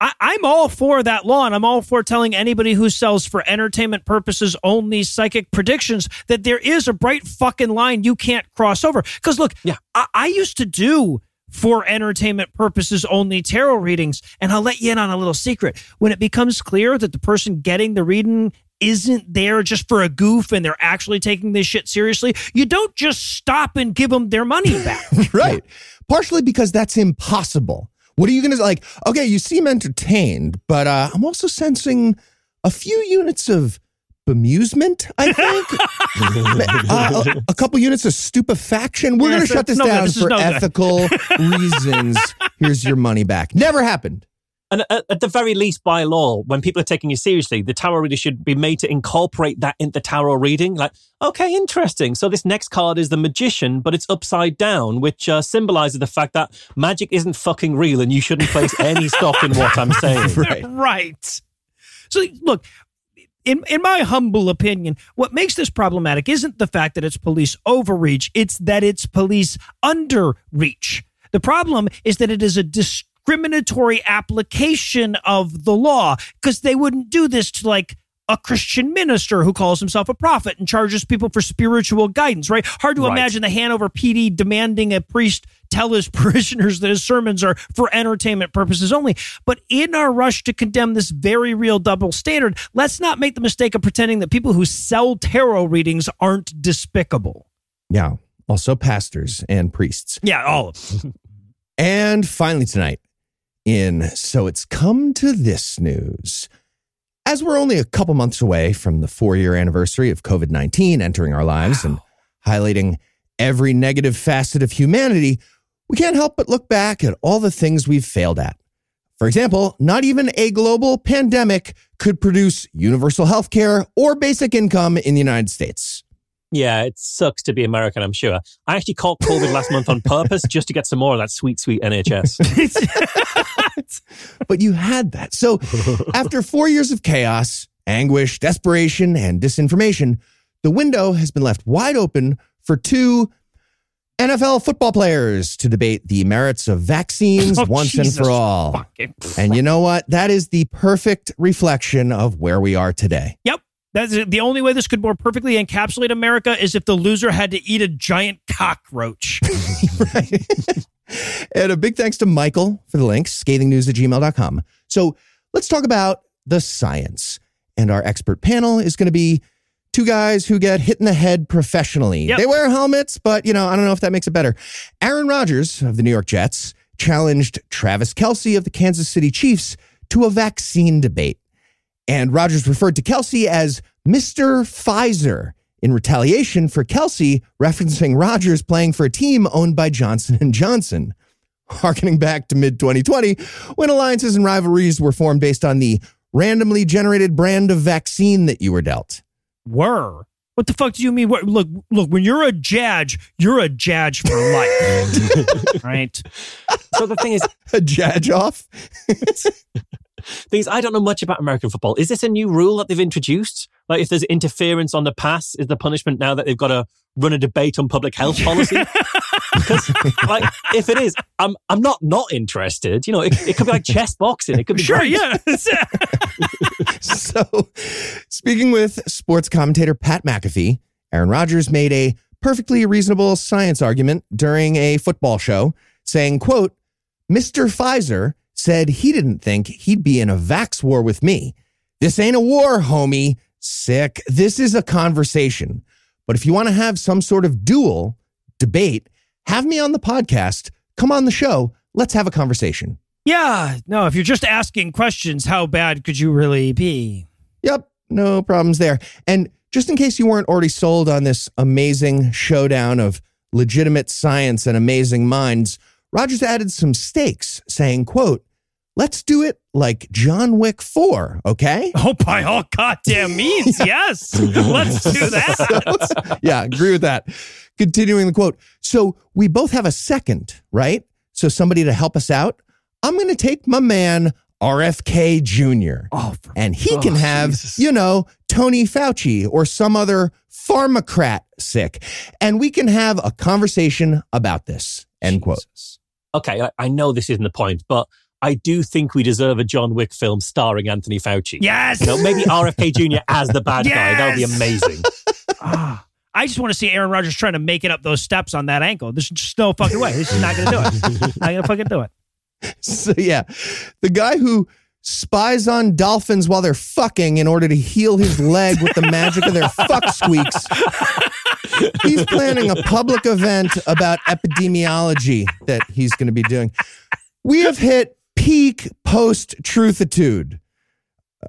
I, I'm all for that law, and I'm all for telling anybody who sells for entertainment purposes only psychic predictions that there is a bright fucking line you can't cross over. Because look, yeah. I, I used to do for entertainment purposes only tarot readings, and I'll let you in on a little secret. When it becomes clear that the person getting the reading isn't there just for a goof and they're actually taking this shit seriously, you don't just stop and give them their money back. Right. Partially because that's impossible. What are you going to, like, okay, you seem entertained, but uh, I'm also sensing a few units of bemusement, I think. uh, a, a couple units of stupefaction. We're yeah, going to so shut this no down good, this for no ethical reasons. Here's your money back. Never happened. And at the very least, by law, when people are taking you seriously, the tarot reader should be made to incorporate that into the tarot reading. Like, okay, interesting. So this next card is the magician, but it's upside down, which uh, symbolizes the fact that magic isn't fucking real and you shouldn't place any stock in what I'm saying. Right. Right. So look, in in my humble opinion, what makes this problematic isn't the fact that it's police overreach. It's that it's police underreach. The problem is that it is a dis. discriminatory application of the law, because they wouldn't do this to like a Christian minister who calls himself a prophet and charges people for spiritual guidance, right? Hard to right. imagine the Hanover P D demanding a priest tell his parishioners that his sermons are for entertainment purposes only. But in our rush to condemn this very real double standard, let's not make the mistake of pretending that people who sell tarot readings aren't despicable. Yeah. Also pastors and priests. Yeah, all of them. And finally tonight, in So It's Come to This News. As we're only a couple months away from the four-year anniversary of covid nineteen entering our lives wow. and highlighting every negative facet of humanity, we can't help but look back at all the things we've failed at. For example, not even a global pandemic could produce universal health care or basic income in the United States. Yeah, it sucks to be American, I'm sure. I actually caught COVID last month on purpose just to get some more of that sweet, sweet N H S. But you had that. So after four years of chaos, anguish, desperation, and disinformation, the window has been left wide open for two N F L football players to debate the merits of vaccines oh, once Jesus and for all. And you know what? That is the perfect reflection of where we are today. Yep. That's the only way this could more perfectly encapsulate America is if the loser had to eat a giant cockroach. Right. And a big thanks to Michael for the links, scathing news at gmail dot com. So let's talk about the science. And our expert panel is going to be two guys who get hit in the head professionally. Yep. They wear helmets, but, you know, I don't know if that makes it better. Aaron Rodgers of the New York Jets challenged Travis Kelce of the Kansas City Chiefs to a vaccine debate. And Rodgers referred to Kelce as Mister Pfizer in retaliation for Kelce referencing Rodgers playing for a team owned by Johnson and Johnson, harkening back to mid twenty twenty when alliances and rivalries were formed based on the randomly generated brand of vaccine that you were dealt. Were? What the fuck do you mean? What, look, look, when you're a judge, you're a judge for life. Right? So the thing is... A judge off? Things I don't know much about American football. Is this a new rule that they've introduced? Like if there's interference on the pass, is the punishment now that they've got to run a debate on public health policy? Because like if it is, I'm I'm not not interested. You know, it, it could be like chess boxing. It could be sure, great. Yeah. So, speaking with sports commentator Pat McAfee, Aaron Rodgers made a perfectly reasonable science argument during a football show, saying, "quote Mister Pfizer said he didn't think he'd be in a vax war with me. This ain't a war, homie. Sick. This is a conversation. But if you want to have some sort of duel, debate, have me on the podcast. Come on the show. Let's have a conversation." Yeah. No, if you're just asking questions, how bad could you really be? Yep. No problems there. And just in case you weren't already sold on this amazing showdown of legitimate science and amazing minds, Rodgers added some stakes, saying, quote, Let's do it like John Wick four, okay? Oh, by all goddamn means, yes. Let's do that. So, yeah, agree with that. Continuing the quote. So we both have a second, right? So somebody to help us out. I'm going to take my man, R F K Junior Oh, for, and he oh, can have, Jesus. you know, Tony Fauci or some other pharmacrat sick. And we can have a conversation about this, end Jesus. quote. Okay, I, I know this isn't the point, but I do think we deserve a John Wick film starring Anthony Fauci. Yes! You know, maybe R F K Junior as the bad yes! guy. That would be amazing. Ah, I just want to see Aaron Rodgers trying to make it up those steps on that ankle. There's just no fucking way. He's just not going to do it. Not going to fucking do it. So, yeah. The guy who spies on dolphins while they're fucking in order to heal his leg with the magic of their fuck squeaks. He's planning a public event about epidemiology that he's going to be doing. We have hit peak post-truthitude,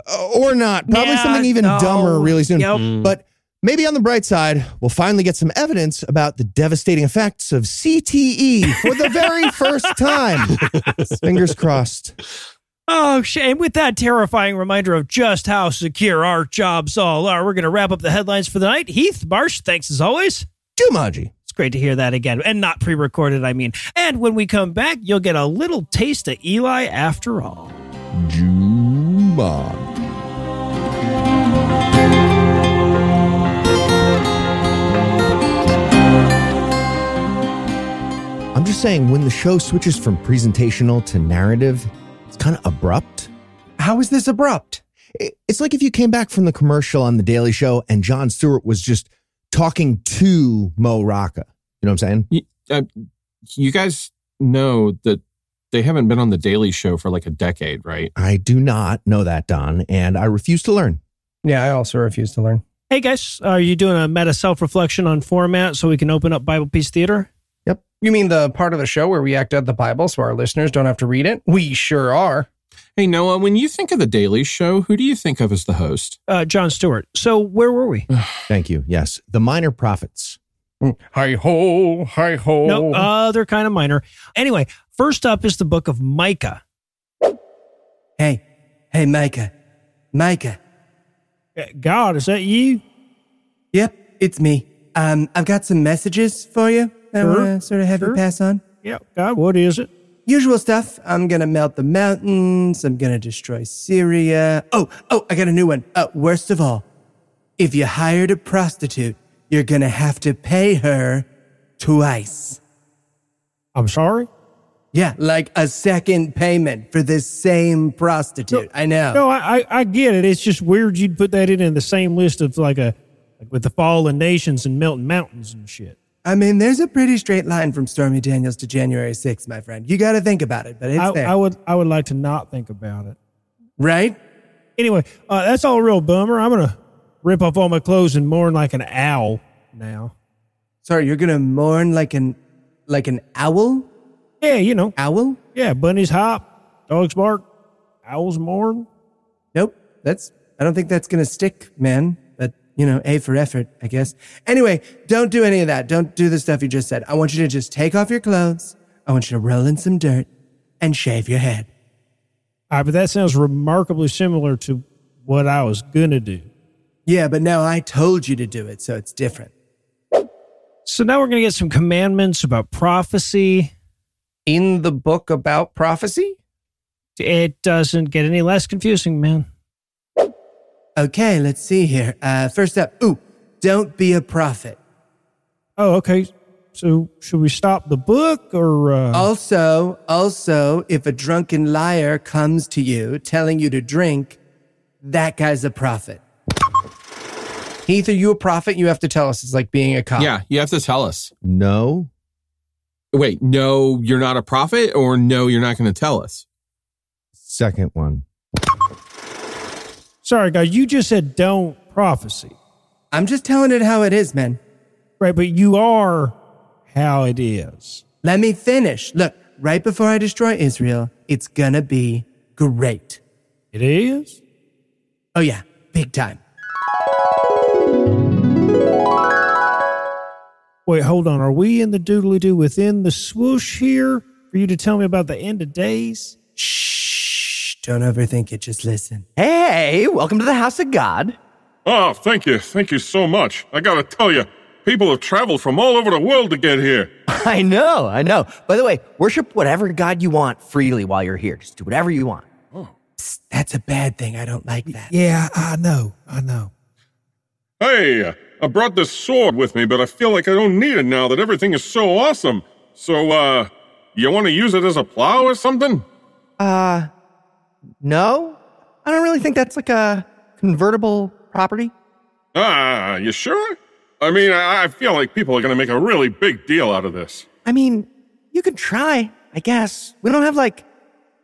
uh, or not. Probably yeah, something even no. dumber really soon. Yep. Mm. But maybe on the bright side, we'll finally get some evidence about the devastating effects of C T E for the very first time. Fingers crossed. Oh, shit. And with that terrifying reminder of just how secure our jobs all are, we're going to wrap up the headlines for the night. Heath, Marsh, thanks as always. Jumanji. Great to hear that again, and not pre-recorded, I mean. And when we come back, you'll get a little taste of Eli after all. Jumanji. I'm just saying, when the show switches from presentational to narrative, it's kind of abrupt. How is this abrupt? It's like if you came back from the commercial on The Daily Show and Jon Stewart was just talking to Mo Rocca. You know what I'm saying? You, uh, you guys know that they haven't been on The Daily Show for like a decade, right? I do not know that, Don, and I refuse to learn. Yeah, I also refuse to learn. Hey, guys, are you doing a meta self-reflection on format so we can open up Bible Peace Theater? Yep. You mean the part of the show where we act out the Bible so our listeners don't have to read it? We sure are. Hey, Noah, when you think of The Daily Show, who do you think of as the host? Uh, Jon Stewart. So where were we? Thank you. Yes. The Minor Prophets. Hi-ho, hi-ho. No, uh, they're kind of minor. Anyway, first up is the book of Micah. Hey, hey, Micah. Micah. God, is that you? Yep, it's me. Um, I've got some messages for you that sure. I uh, sort of have sure. you pass on. Yeah, God, what is it? Usual stuff. I'm going to melt the mountains. I'm going to destroy Syria. Oh, oh, I got a new one. Uh, worst of all, if you hired a prostitute, you're going to have to pay her twice. I'm sorry? Yeah, like a second payment for this same prostitute. No, I know. No, I, I, I get it. It's just weird you'd put that in in the same list of like a, like with the fallen nations and melting mountains and shit. I mean, there's a pretty straight line from Stormy Daniels to January sixth, my friend. You got to think about it, but it's I, there. I would, I would like to not think about it. Right? Anyway, uh, that's all a real bummer. I'm going to rip off all my clothes and mourn like an owl now. Sorry, you're going to mourn like an like an owl? Yeah, you know. Owl? Yeah, bunnies hop, dogs bark, owls mourn. Nope, that's. I don't think that's going to stick, man. You know, A for effort, I guess. Anyway, don't do any of that. Don't do the stuff you just said. I want you to just take off your clothes. I want you to roll in some dirt and shave your head. All right, but that sounds remarkably similar to what I was going to do. Yeah, but now I told you to do it, so it's different. So now we're going to get some commandments about prophecy. In the book about prophecy? It doesn't get any less confusing, man. Okay, let's see here. Uh, first up, ooh, don't be a prophet. Oh, okay. So should we stop the book or? Uh... Also, also, if a drunken liar comes to you telling you to drink, that guy's a prophet. Heath, are you a prophet? You have to tell us. It's like being a cop. Yeah, you have to tell us. No. Wait, no, you're not a prophet, or no, you're not going to tell us? Second one. Sorry, guys, you just said don't prophecy. I'm just telling it how it is, man. Right, but you are how it is. Let me finish. Look, right before I destroy Israel, it's gonna be great. It is? Oh, yeah, big time. Wait, hold on. Are we in the doodly-doo within the swoosh here for you to tell me about the end of days? Shh. Don't overthink it, just listen. Hey, welcome to the house of God. Oh, thank you. Thank you so much. I gotta tell you, people have traveled from all over the world to get here. I know, I know. By the way, worship whatever God you want freely while you're here. Just do whatever you want. Oh. Psst, that's a bad thing. I don't like that. Yeah, I know. I know. Hey, I brought this sword with me, but I feel like I don't need it now that everything is so awesome. So, uh, you want to use it as a plow or something? Uh, no. I don't really think that's like a convertible property. Ah, uh, you sure? I mean, I feel like people are going to make a really big deal out of this. I mean, you could try, I guess. We don't have, like,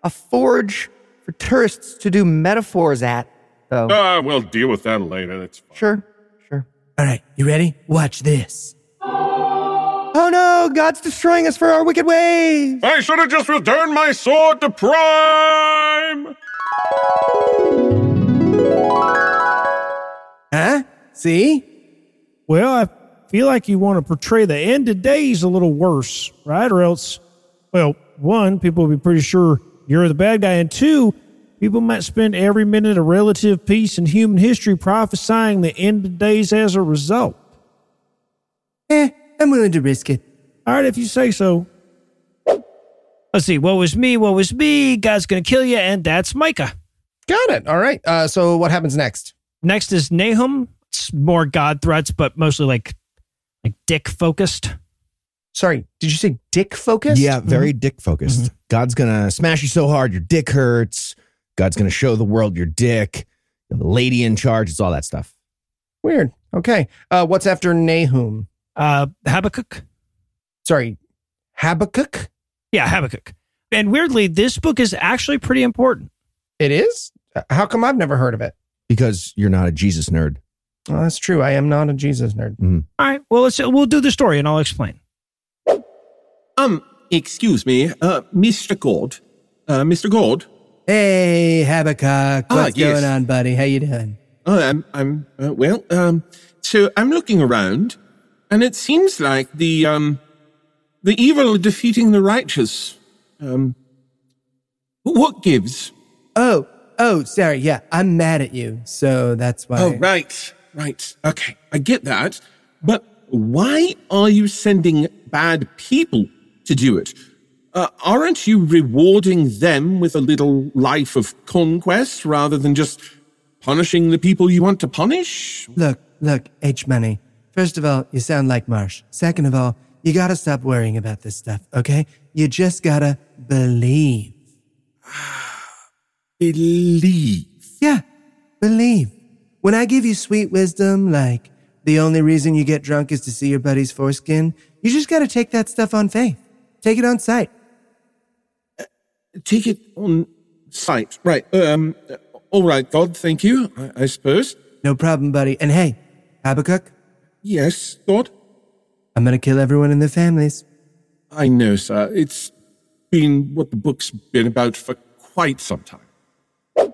a forge for tourists to do metaphors at, though. Ah, uh, we'll deal with that later. That's fine. Sure, sure. All right, you ready? Watch this. Oh no, God's destroying us for our wicked ways! I should have just returned my sword to Prime! Huh? See? Well, I feel like you want to portray the end of days a little worse, right? Or else, well, one, people will be pretty sure you're the bad guy, and two, people might spend every minute of relative peace in human history prophesying the end of days as a result. Eh. I'm willing to risk it. All right, if you say so. Let's see. Woe is me, woe is me. God's going to kill you, and that's Micah. Got it. All right. Uh, so what happens next? Next is Nahum. It's more God threats, but mostly like like dick-focused. Sorry, did you say dick-focused? Yeah, very mm-hmm. dick-focused. Mm-hmm. God's going to smash you so hard, your dick hurts. God's going to show the world your dick. The lady in charge. It's all that stuff. Weird. Okay. Uh, what's after Nahum? Uh, Habakkuk. Sorry, Habakkuk? Yeah, Habakkuk. And weirdly, this book is actually pretty important. It is? How come I've never heard of it? Because you're not a Jesus nerd. Well, that's true. I am not a Jesus nerd. Mm. All right, well, let's, we'll do the story and I'll explain. Um, excuse me, uh, Mister Gold. Uh, Mister Gold. Hey, Habakkuk. What's ah, yes. going on, buddy? How you doing? Oh, I'm, I'm, uh, well, um, so I'm looking around. And it seems like the um, the evil are defeating the righteous. Um, what gives? Oh, oh, sorry, yeah, I'm mad at you, so that's why. Oh, right, right, okay, I get that. But why are you sending bad people to do it? Uh, aren't you rewarding them with a little life of conquest rather than just punishing the people you want to punish? Look, look, H-Money. First of all, you sound like Marsh. Second of all, you gotta stop worrying about this stuff, okay? You just gotta believe. Believe? Yeah, believe. When I give you sweet wisdom, like, the only reason you get drunk is to see your buddy's foreskin, you just gotta take that stuff on faith. Take it on sight. Uh, take it on sight. Right, um, all right, God, thank you, I, I suppose. No problem, buddy. And hey, Habakkuk? Yes, Lord? I'm going to kill everyone in their families. I know, sir. It's been what the book's been about for quite some time.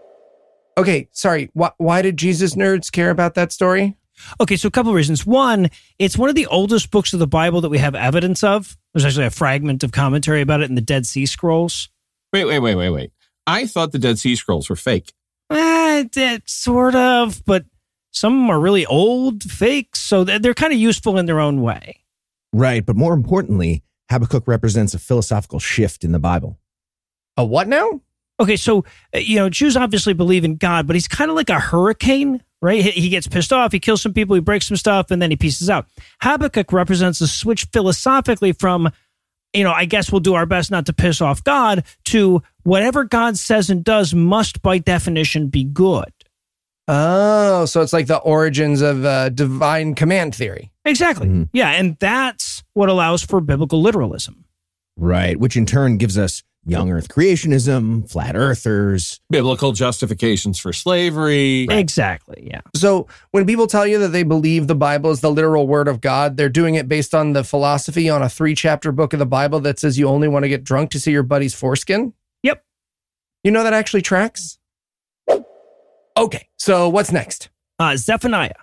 Okay, sorry. Why, why did Jesus nerds care about that story? Okay, so a couple of reasons. One, it's one of the oldest books of the Bible that we have evidence of. There's actually a fragment of commentary about it in the Dead Sea Scrolls. Wait, wait, wait, wait, wait. I thought the Dead Sea Scrolls were fake. Uh, sort of, but... Some are really old, fake, so they're kind of useful in their own way. Right, but more importantly, Habakkuk represents a philosophical shift in the Bible. A what now? Okay, so, you know, Jews obviously believe in God, but he's kind of like a hurricane, right? He gets pissed off, he kills some people, he breaks some stuff, and then he pieces out. Habakkuk represents a switch philosophically from, you know, I guess we'll do our best not to piss off God, to whatever God says and does must by definition be good. Oh, so it's like the origins of uh, divine command theory. Exactly. Mm-hmm. Yeah, and that's what allows for biblical literalism. Right, which in turn gives us young earth creationism, flat earthers. Biblical justifications for slavery. Right. Exactly, yeah. So when people tell you that they believe the Bible is the literal word of God, they're doing it based on the philosophy on a three-chapter book of the Bible that says you only want to get drunk to see your buddy's foreskin? Yep. You know that actually tracks? Okay, so what's next? Uh, Zephaniah.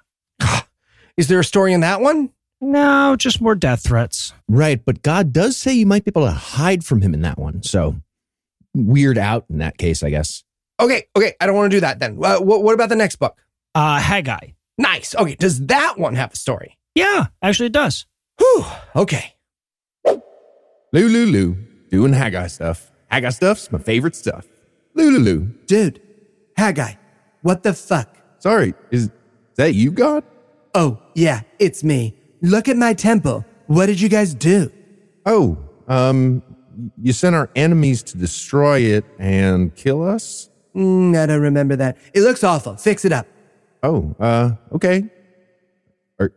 Is there a story in that one? No, just more death threats. Right, but God does say you might be able to hide from him in that one. So, weird out in that case, I guess. Okay, okay, I don't want to do that then. Uh, what, what about the next book? Uh, Haggai. Nice. Okay, does that one have a story? Yeah, actually it does. Whew, okay. Lululu, doing Haggai stuff. Haggai stuff's my favorite stuff. Lululu. Dude, Haggai, what the fuck? Sorry, is that you, God? Oh, yeah, it's me. Look at my temple. What did you guys do? Oh, um, you sent our enemies to destroy it and kill us? Mm, I don't remember that. It looks awful. Fix it up. Oh, uh, okay. Are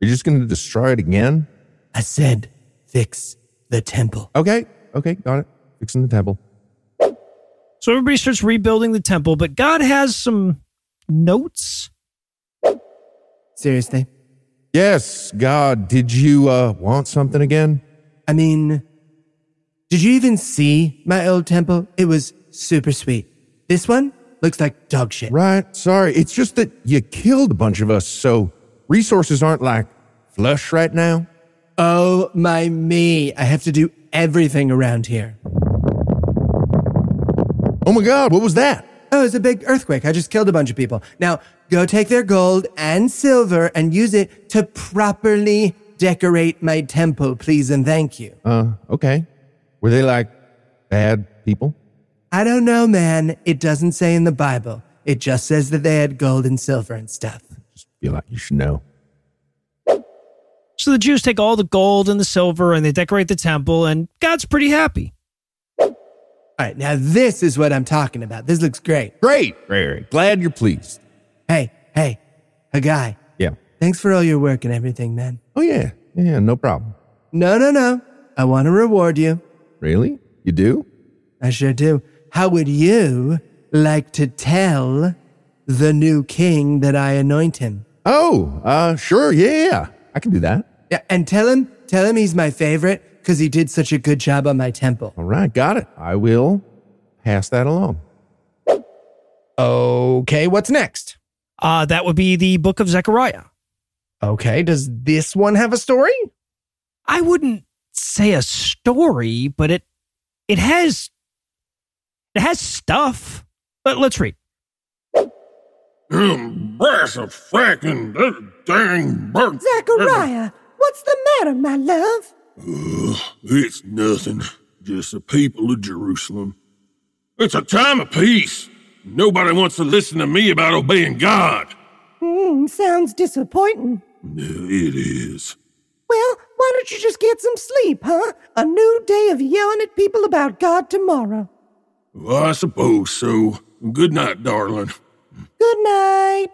you just going to destroy it again? I said fix the temple. Okay, okay, got it. Fixing the temple. So everybody starts rebuilding the temple, but God has some notes. Seriously? Yes, God, did you uh, want something again? I mean, did you even see my old temple? It was super sweet. This one looks like dog shit. Right, sorry. It's just that you killed a bunch of us, so resources aren't like flush right now. Oh my me, I have to do everything around here. Oh my God, what was that? Oh, it's a big earthquake. I just killed a bunch of people. Now, go take their gold and silver and use it to properly decorate my temple, please, and thank you. Uh, okay. Were they, like, bad people? I don't know, man. It doesn't say in the Bible. It just says that they had gold and silver and stuff. I just feel like you should know. So the Jews take all the gold and the silver and they decorate the temple, and God's pretty happy. All right, now this is what I'm talking about. This looks great. Great, great. Glad you're pleased. Hey, hey, Haggai. Yeah. Thanks for all your work and everything, man. Oh, yeah. Yeah, no problem. No, no, no. I want to reward you. Really? You do? I sure do. How would you like to tell the new king that I anoint him? Oh, uh, sure, yeah. I can do that. Yeah, and tell him, tell him he's my favorite, because he did such a good job on my temple. All right, got it. I will pass that along. Okay, what's next? Uh, that would be the book of Zechariah. Okay, does this one have a story? I wouldn't say a story, but it it has it has stuff. But let's read. Them brass of fracking, this dang bird. Zechariah, what's the matter, my love? Uh, it's nothing. Just the people of Jerusalem. It's a time of peace. Nobody wants to listen to me about obeying God. Mm, sounds disappointing. Yeah, it is. Well, why don't you just get some sleep, huh? A new day of yelling at people about God tomorrow. Well, I suppose so. Good night, darling. Good night.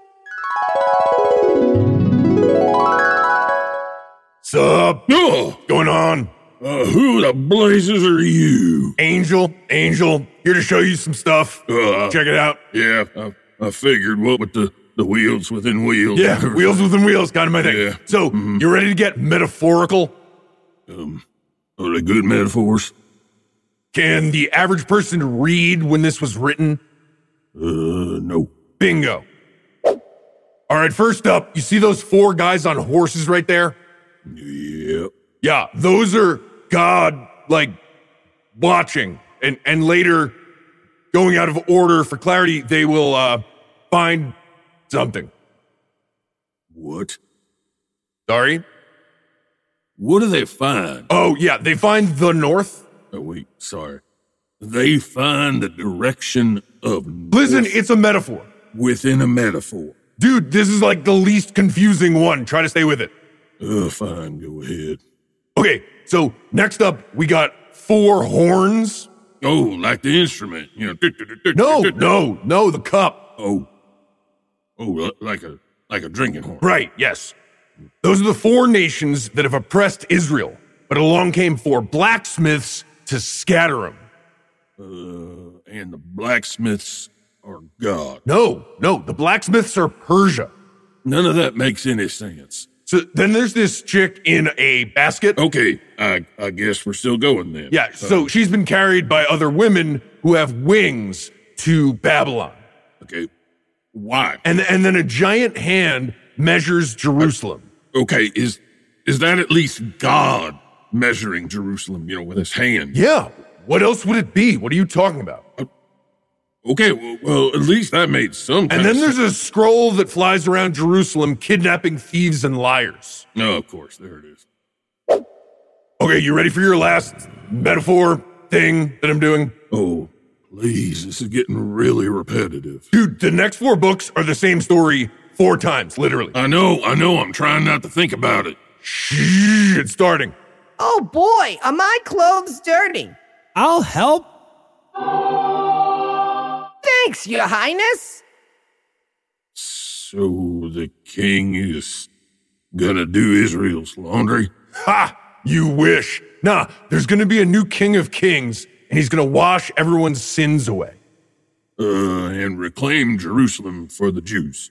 Sup? Oh. Going on? Uh, who the blazes are you? Angel, Angel, here to show you some stuff. Uh, Check it out. Yeah, I, I figured what with the, the wheels within wheels. Yeah, wheels within wheels, kind of my thing. Yeah. So, mm-hmm. You ready to get metaphorical? Um, are they good metaphors? Can the average person read when this was written? Uh, no. Bingo. All right, first up, you see those four guys on horses right there? Yeah. Yeah, those are God, like, watching. And and later, going out of order for clarity, they will uh, find something. What? Sorry? What do they find? Oh, yeah, they find the north. Oh, wait, sorry. They find the direction of north. Listen, it's a metaphor. Within a metaphor. Dude, this is like the least confusing one. Try to stay with it. Oh, fine, go ahead. Okay, so next up, we got four horns. Oh, like the instrument, you know. No, no, no, the cup. Oh, oh, like a like a drinking horn. Right, yes. Those are the four nations that have oppressed Israel, but along came four blacksmiths to scatter them. Uh, and the blacksmiths are God. No, no, the blacksmiths are Persia. None of that makes any sense. So then there's this chick in a basket. Okay, I, I guess we're still going then. Yeah, so. so she's been carried by other women who have wings to Babylon. Okay, why? And and then a giant hand measures Jerusalem. Okay, is is that at least God measuring Jerusalem, you know, with his hand? Yeah, what else would it be? What are you talking about? Uh, Okay, well, well, at least that made some kind of sense. And then there's a scroll that flies around Jerusalem kidnapping thieves and liars. No, of course. There it is. Okay, you ready for your last metaphor thing that I'm doing? Oh, please. This is getting really repetitive. Dude, the next four books are the same story four times, literally. I know, I know. I'm trying not to think about it. Shh, it's starting. Oh, boy, are my clothes dirty? I'll help. Thanks, Your Highness. So the king is gonna do Israel's laundry? Ha! You wish. Nah, there's gonna be a new king of kings, and he's gonna wash everyone's sins away. Uh, and reclaim Jerusalem for the Jews.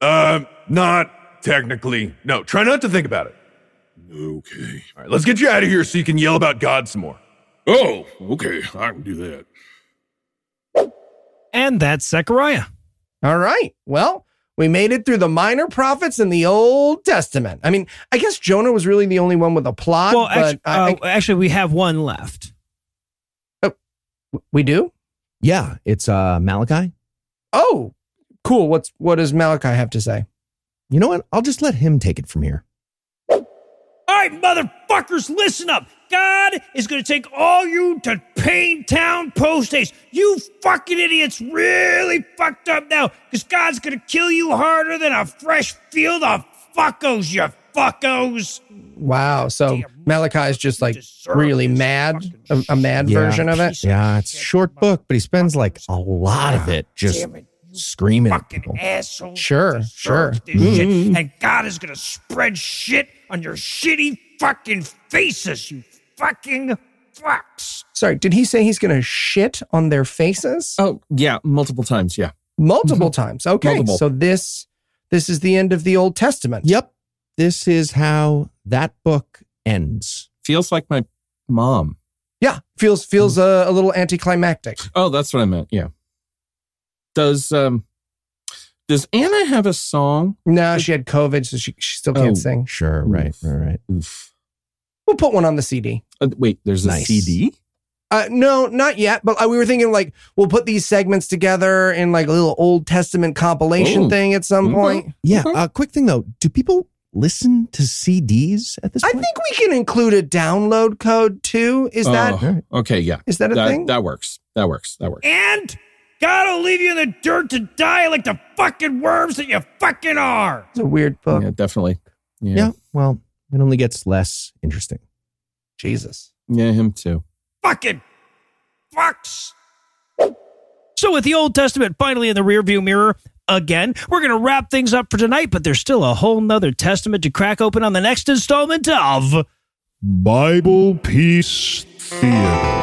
Uh, not technically. No, try not to think about it. Okay. All right, let's get you out of here so you can yell about God some more. Oh, okay, I can do that. And that's Zechariah. All right. Well, we made it through the minor prophets in the Old Testament. I mean, I guess Jonah was really the only one with a plot. Well, but actually, I, uh, I, actually, we have one left. Oh, we do? Yeah, it's uh, Malachi. Oh, cool. What's what does Malachi have to say? You know what? I'll just let him take it from here. All right, motherfuckers, listen up. God is going to take all you to Pain Town post haste. You fucking idiots really fucked up now because God's going to kill you harder than a fresh field of fuckos, you fuckos. Wow. So damn, Malachi's just like really mad, a, a mad yeah, version of it. Yeah, it's a short book, but he spends like a lot of it just screaming at people. Asshole. Sure, sure. Mm-hmm. And God is going to spread shit on your shitty fucking faces, you fucking fucks. Sorry, did he say he's going to shit on their faces? Oh, yeah, multiple times, yeah. Multiple mm-hmm. times, okay. Multiple. So this this is the end of the Old Testament. Yep. This is how that book ends. Feels like my mom. Yeah, feels feels mm. a, a little anticlimactic. Oh, that's what I meant, yeah. Does um, does Anna have a song? No, she had COVID, so she, she still can't oh, sing. Sure, right, Oof. right, right. Oof. We'll put one on the C D. Uh, wait, there's nice. a C D? Uh, no, not yet, but uh, we were thinking, like, we'll put these segments together in, like, a little Old Testament compilation oh. thing at some mm-hmm. point. Yeah, a mm-hmm. uh, quick thing, though. Do people listen to C Ds at this point? I think we can include a download code, too. Is uh, that... Okay, yeah. Is that a that, thing? That works. That works. That works. And... God will leave you in the dirt to die like the fucking worms that you fucking are. It's a weird book. Yeah, definitely. Yeah. yeah, well, it only gets less interesting. Jesus. Yeah, him too. Fucking fucks. So with the Old Testament finally in the rearview mirror again, we're going to wrap things up for tonight, but there's still a whole nother testament to crack open on the next installment of Bible Peace Theater.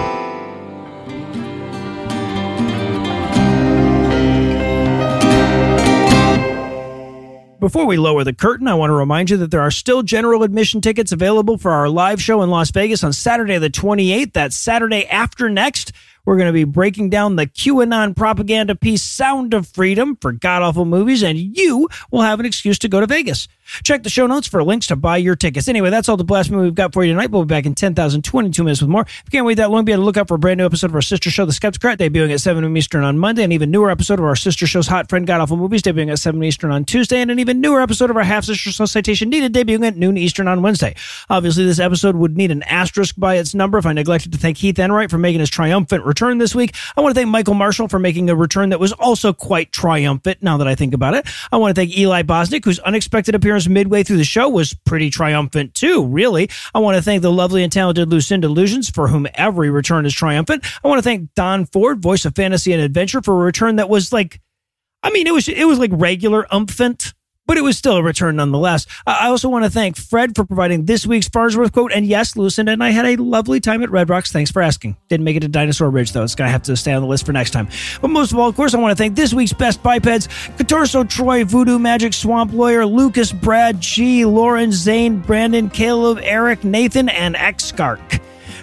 Before we lower the curtain, I want to remind you that there are still general admission tickets available for our live show in Las Vegas on Saturday the twenty-eighth. That's Saturday after next. We're going to be breaking down the QAnon propaganda piece, Sound of Freedom, for god-awful movies, and you will have an excuse to go to Vegas. Check the show notes for links to buy your tickets. Anyway, that's all the blasphemy we've got for you tonight. We'll be back in ten thousand twenty-two minutes with more. If you can't wait that long, be on the lookout for a brand new episode of our sister show, The Skeptocrat, debuting at seven p.m. Eastern on Monday, an even newer episode of our sister show's Hot Friend, God Awful Movies, debuting at seven p.m. Eastern on Tuesday, and an even newer episode of our half-sister show, Citation Needed, debuting at noon Eastern on Wednesday. Obviously, this episode would need an asterisk by its number if I neglected to thank Heath Enright for making his triumphant return this week. I want to thank Michael Marshall for making a return that was also quite triumphant, now that I think about it. I want to thank Eli Bosnick, whose unexpected appearance midway through the show was pretty triumphant too, really. I want to thank the lovely and talented Lucinda Lusions, for whom every return is triumphant. I want to thank Don Ford, voice of fantasy and adventure, for a return that was like, I mean, it was it was like regular umphant, but it was still a return nonetheless. I also want to thank Fred for providing this week's Farnsworth quote, and yes, Lucinda and I had a lovely time at Red Rocks. Thanks for asking. Didn't make it to Dinosaur Ridge, though. It's going to have to stay on the list for next time. But most of all, of course, I want to thank this week's best bipeds, Catorso Troy, Voodoo Magic, Swamp Lawyer, Lucas, Brad, G, Lauren, Zane, Brandon, Caleb, Eric, Nathan, and X-Gark.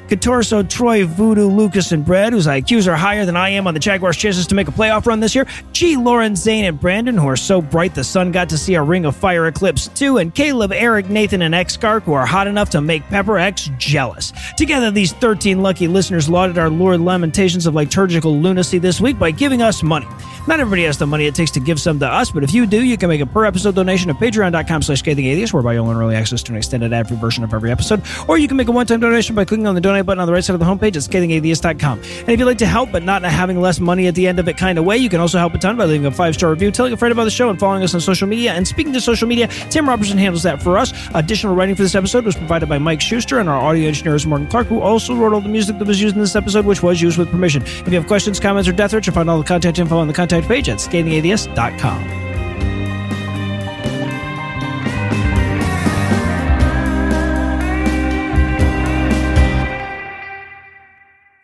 Contorso, Troy, Voodoo, Lucas, and Brad, whose I Qs are higher than I am on the Jaguars' chances to make a playoff run this year. G, Lauren, Zane, and Brandon, who are so bright the sun got to see a ring of fire eclipse too. And Caleb, Eric, Nathan, and X-Gark, who are hot enough to make Pepper X jealous. Together, these thirteen lucky listeners lauded our lurid lamentations of liturgical lunacy this week by giving us money. Not everybody has the money it takes to give some to us, but if you do, you can make a per-episode donation at patreon.com slash scathingatheist, whereby you'll earn early access to an extended ad-free version of every episode, or you can make a one-time donation by clicking on the donate button on the right side of the homepage at scathing atheist dot com. And if you'd like to help, but not having less money at the end of it kind of way, you can also help a ton by leaving a five-star review, telling a friend about the show, and following us on social media. And speaking to social media, Tim Robertson handles that for us. Additional writing for this episode was provided by Mike Schuster, and our audio engineer is Morgan Clark, who also wrote all the music that was used in this episode, which was used with permission. If you have questions, comments, or death threats, you'll find all the contact info on the contact page at scathing atheist dot com.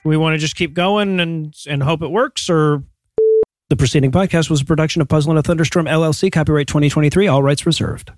We want to just keep going and and hope it works, or... The preceding podcast was a production of Puzzle and a Thunderstorm, L L C, copyright twenty twenty-three, all rights reserved.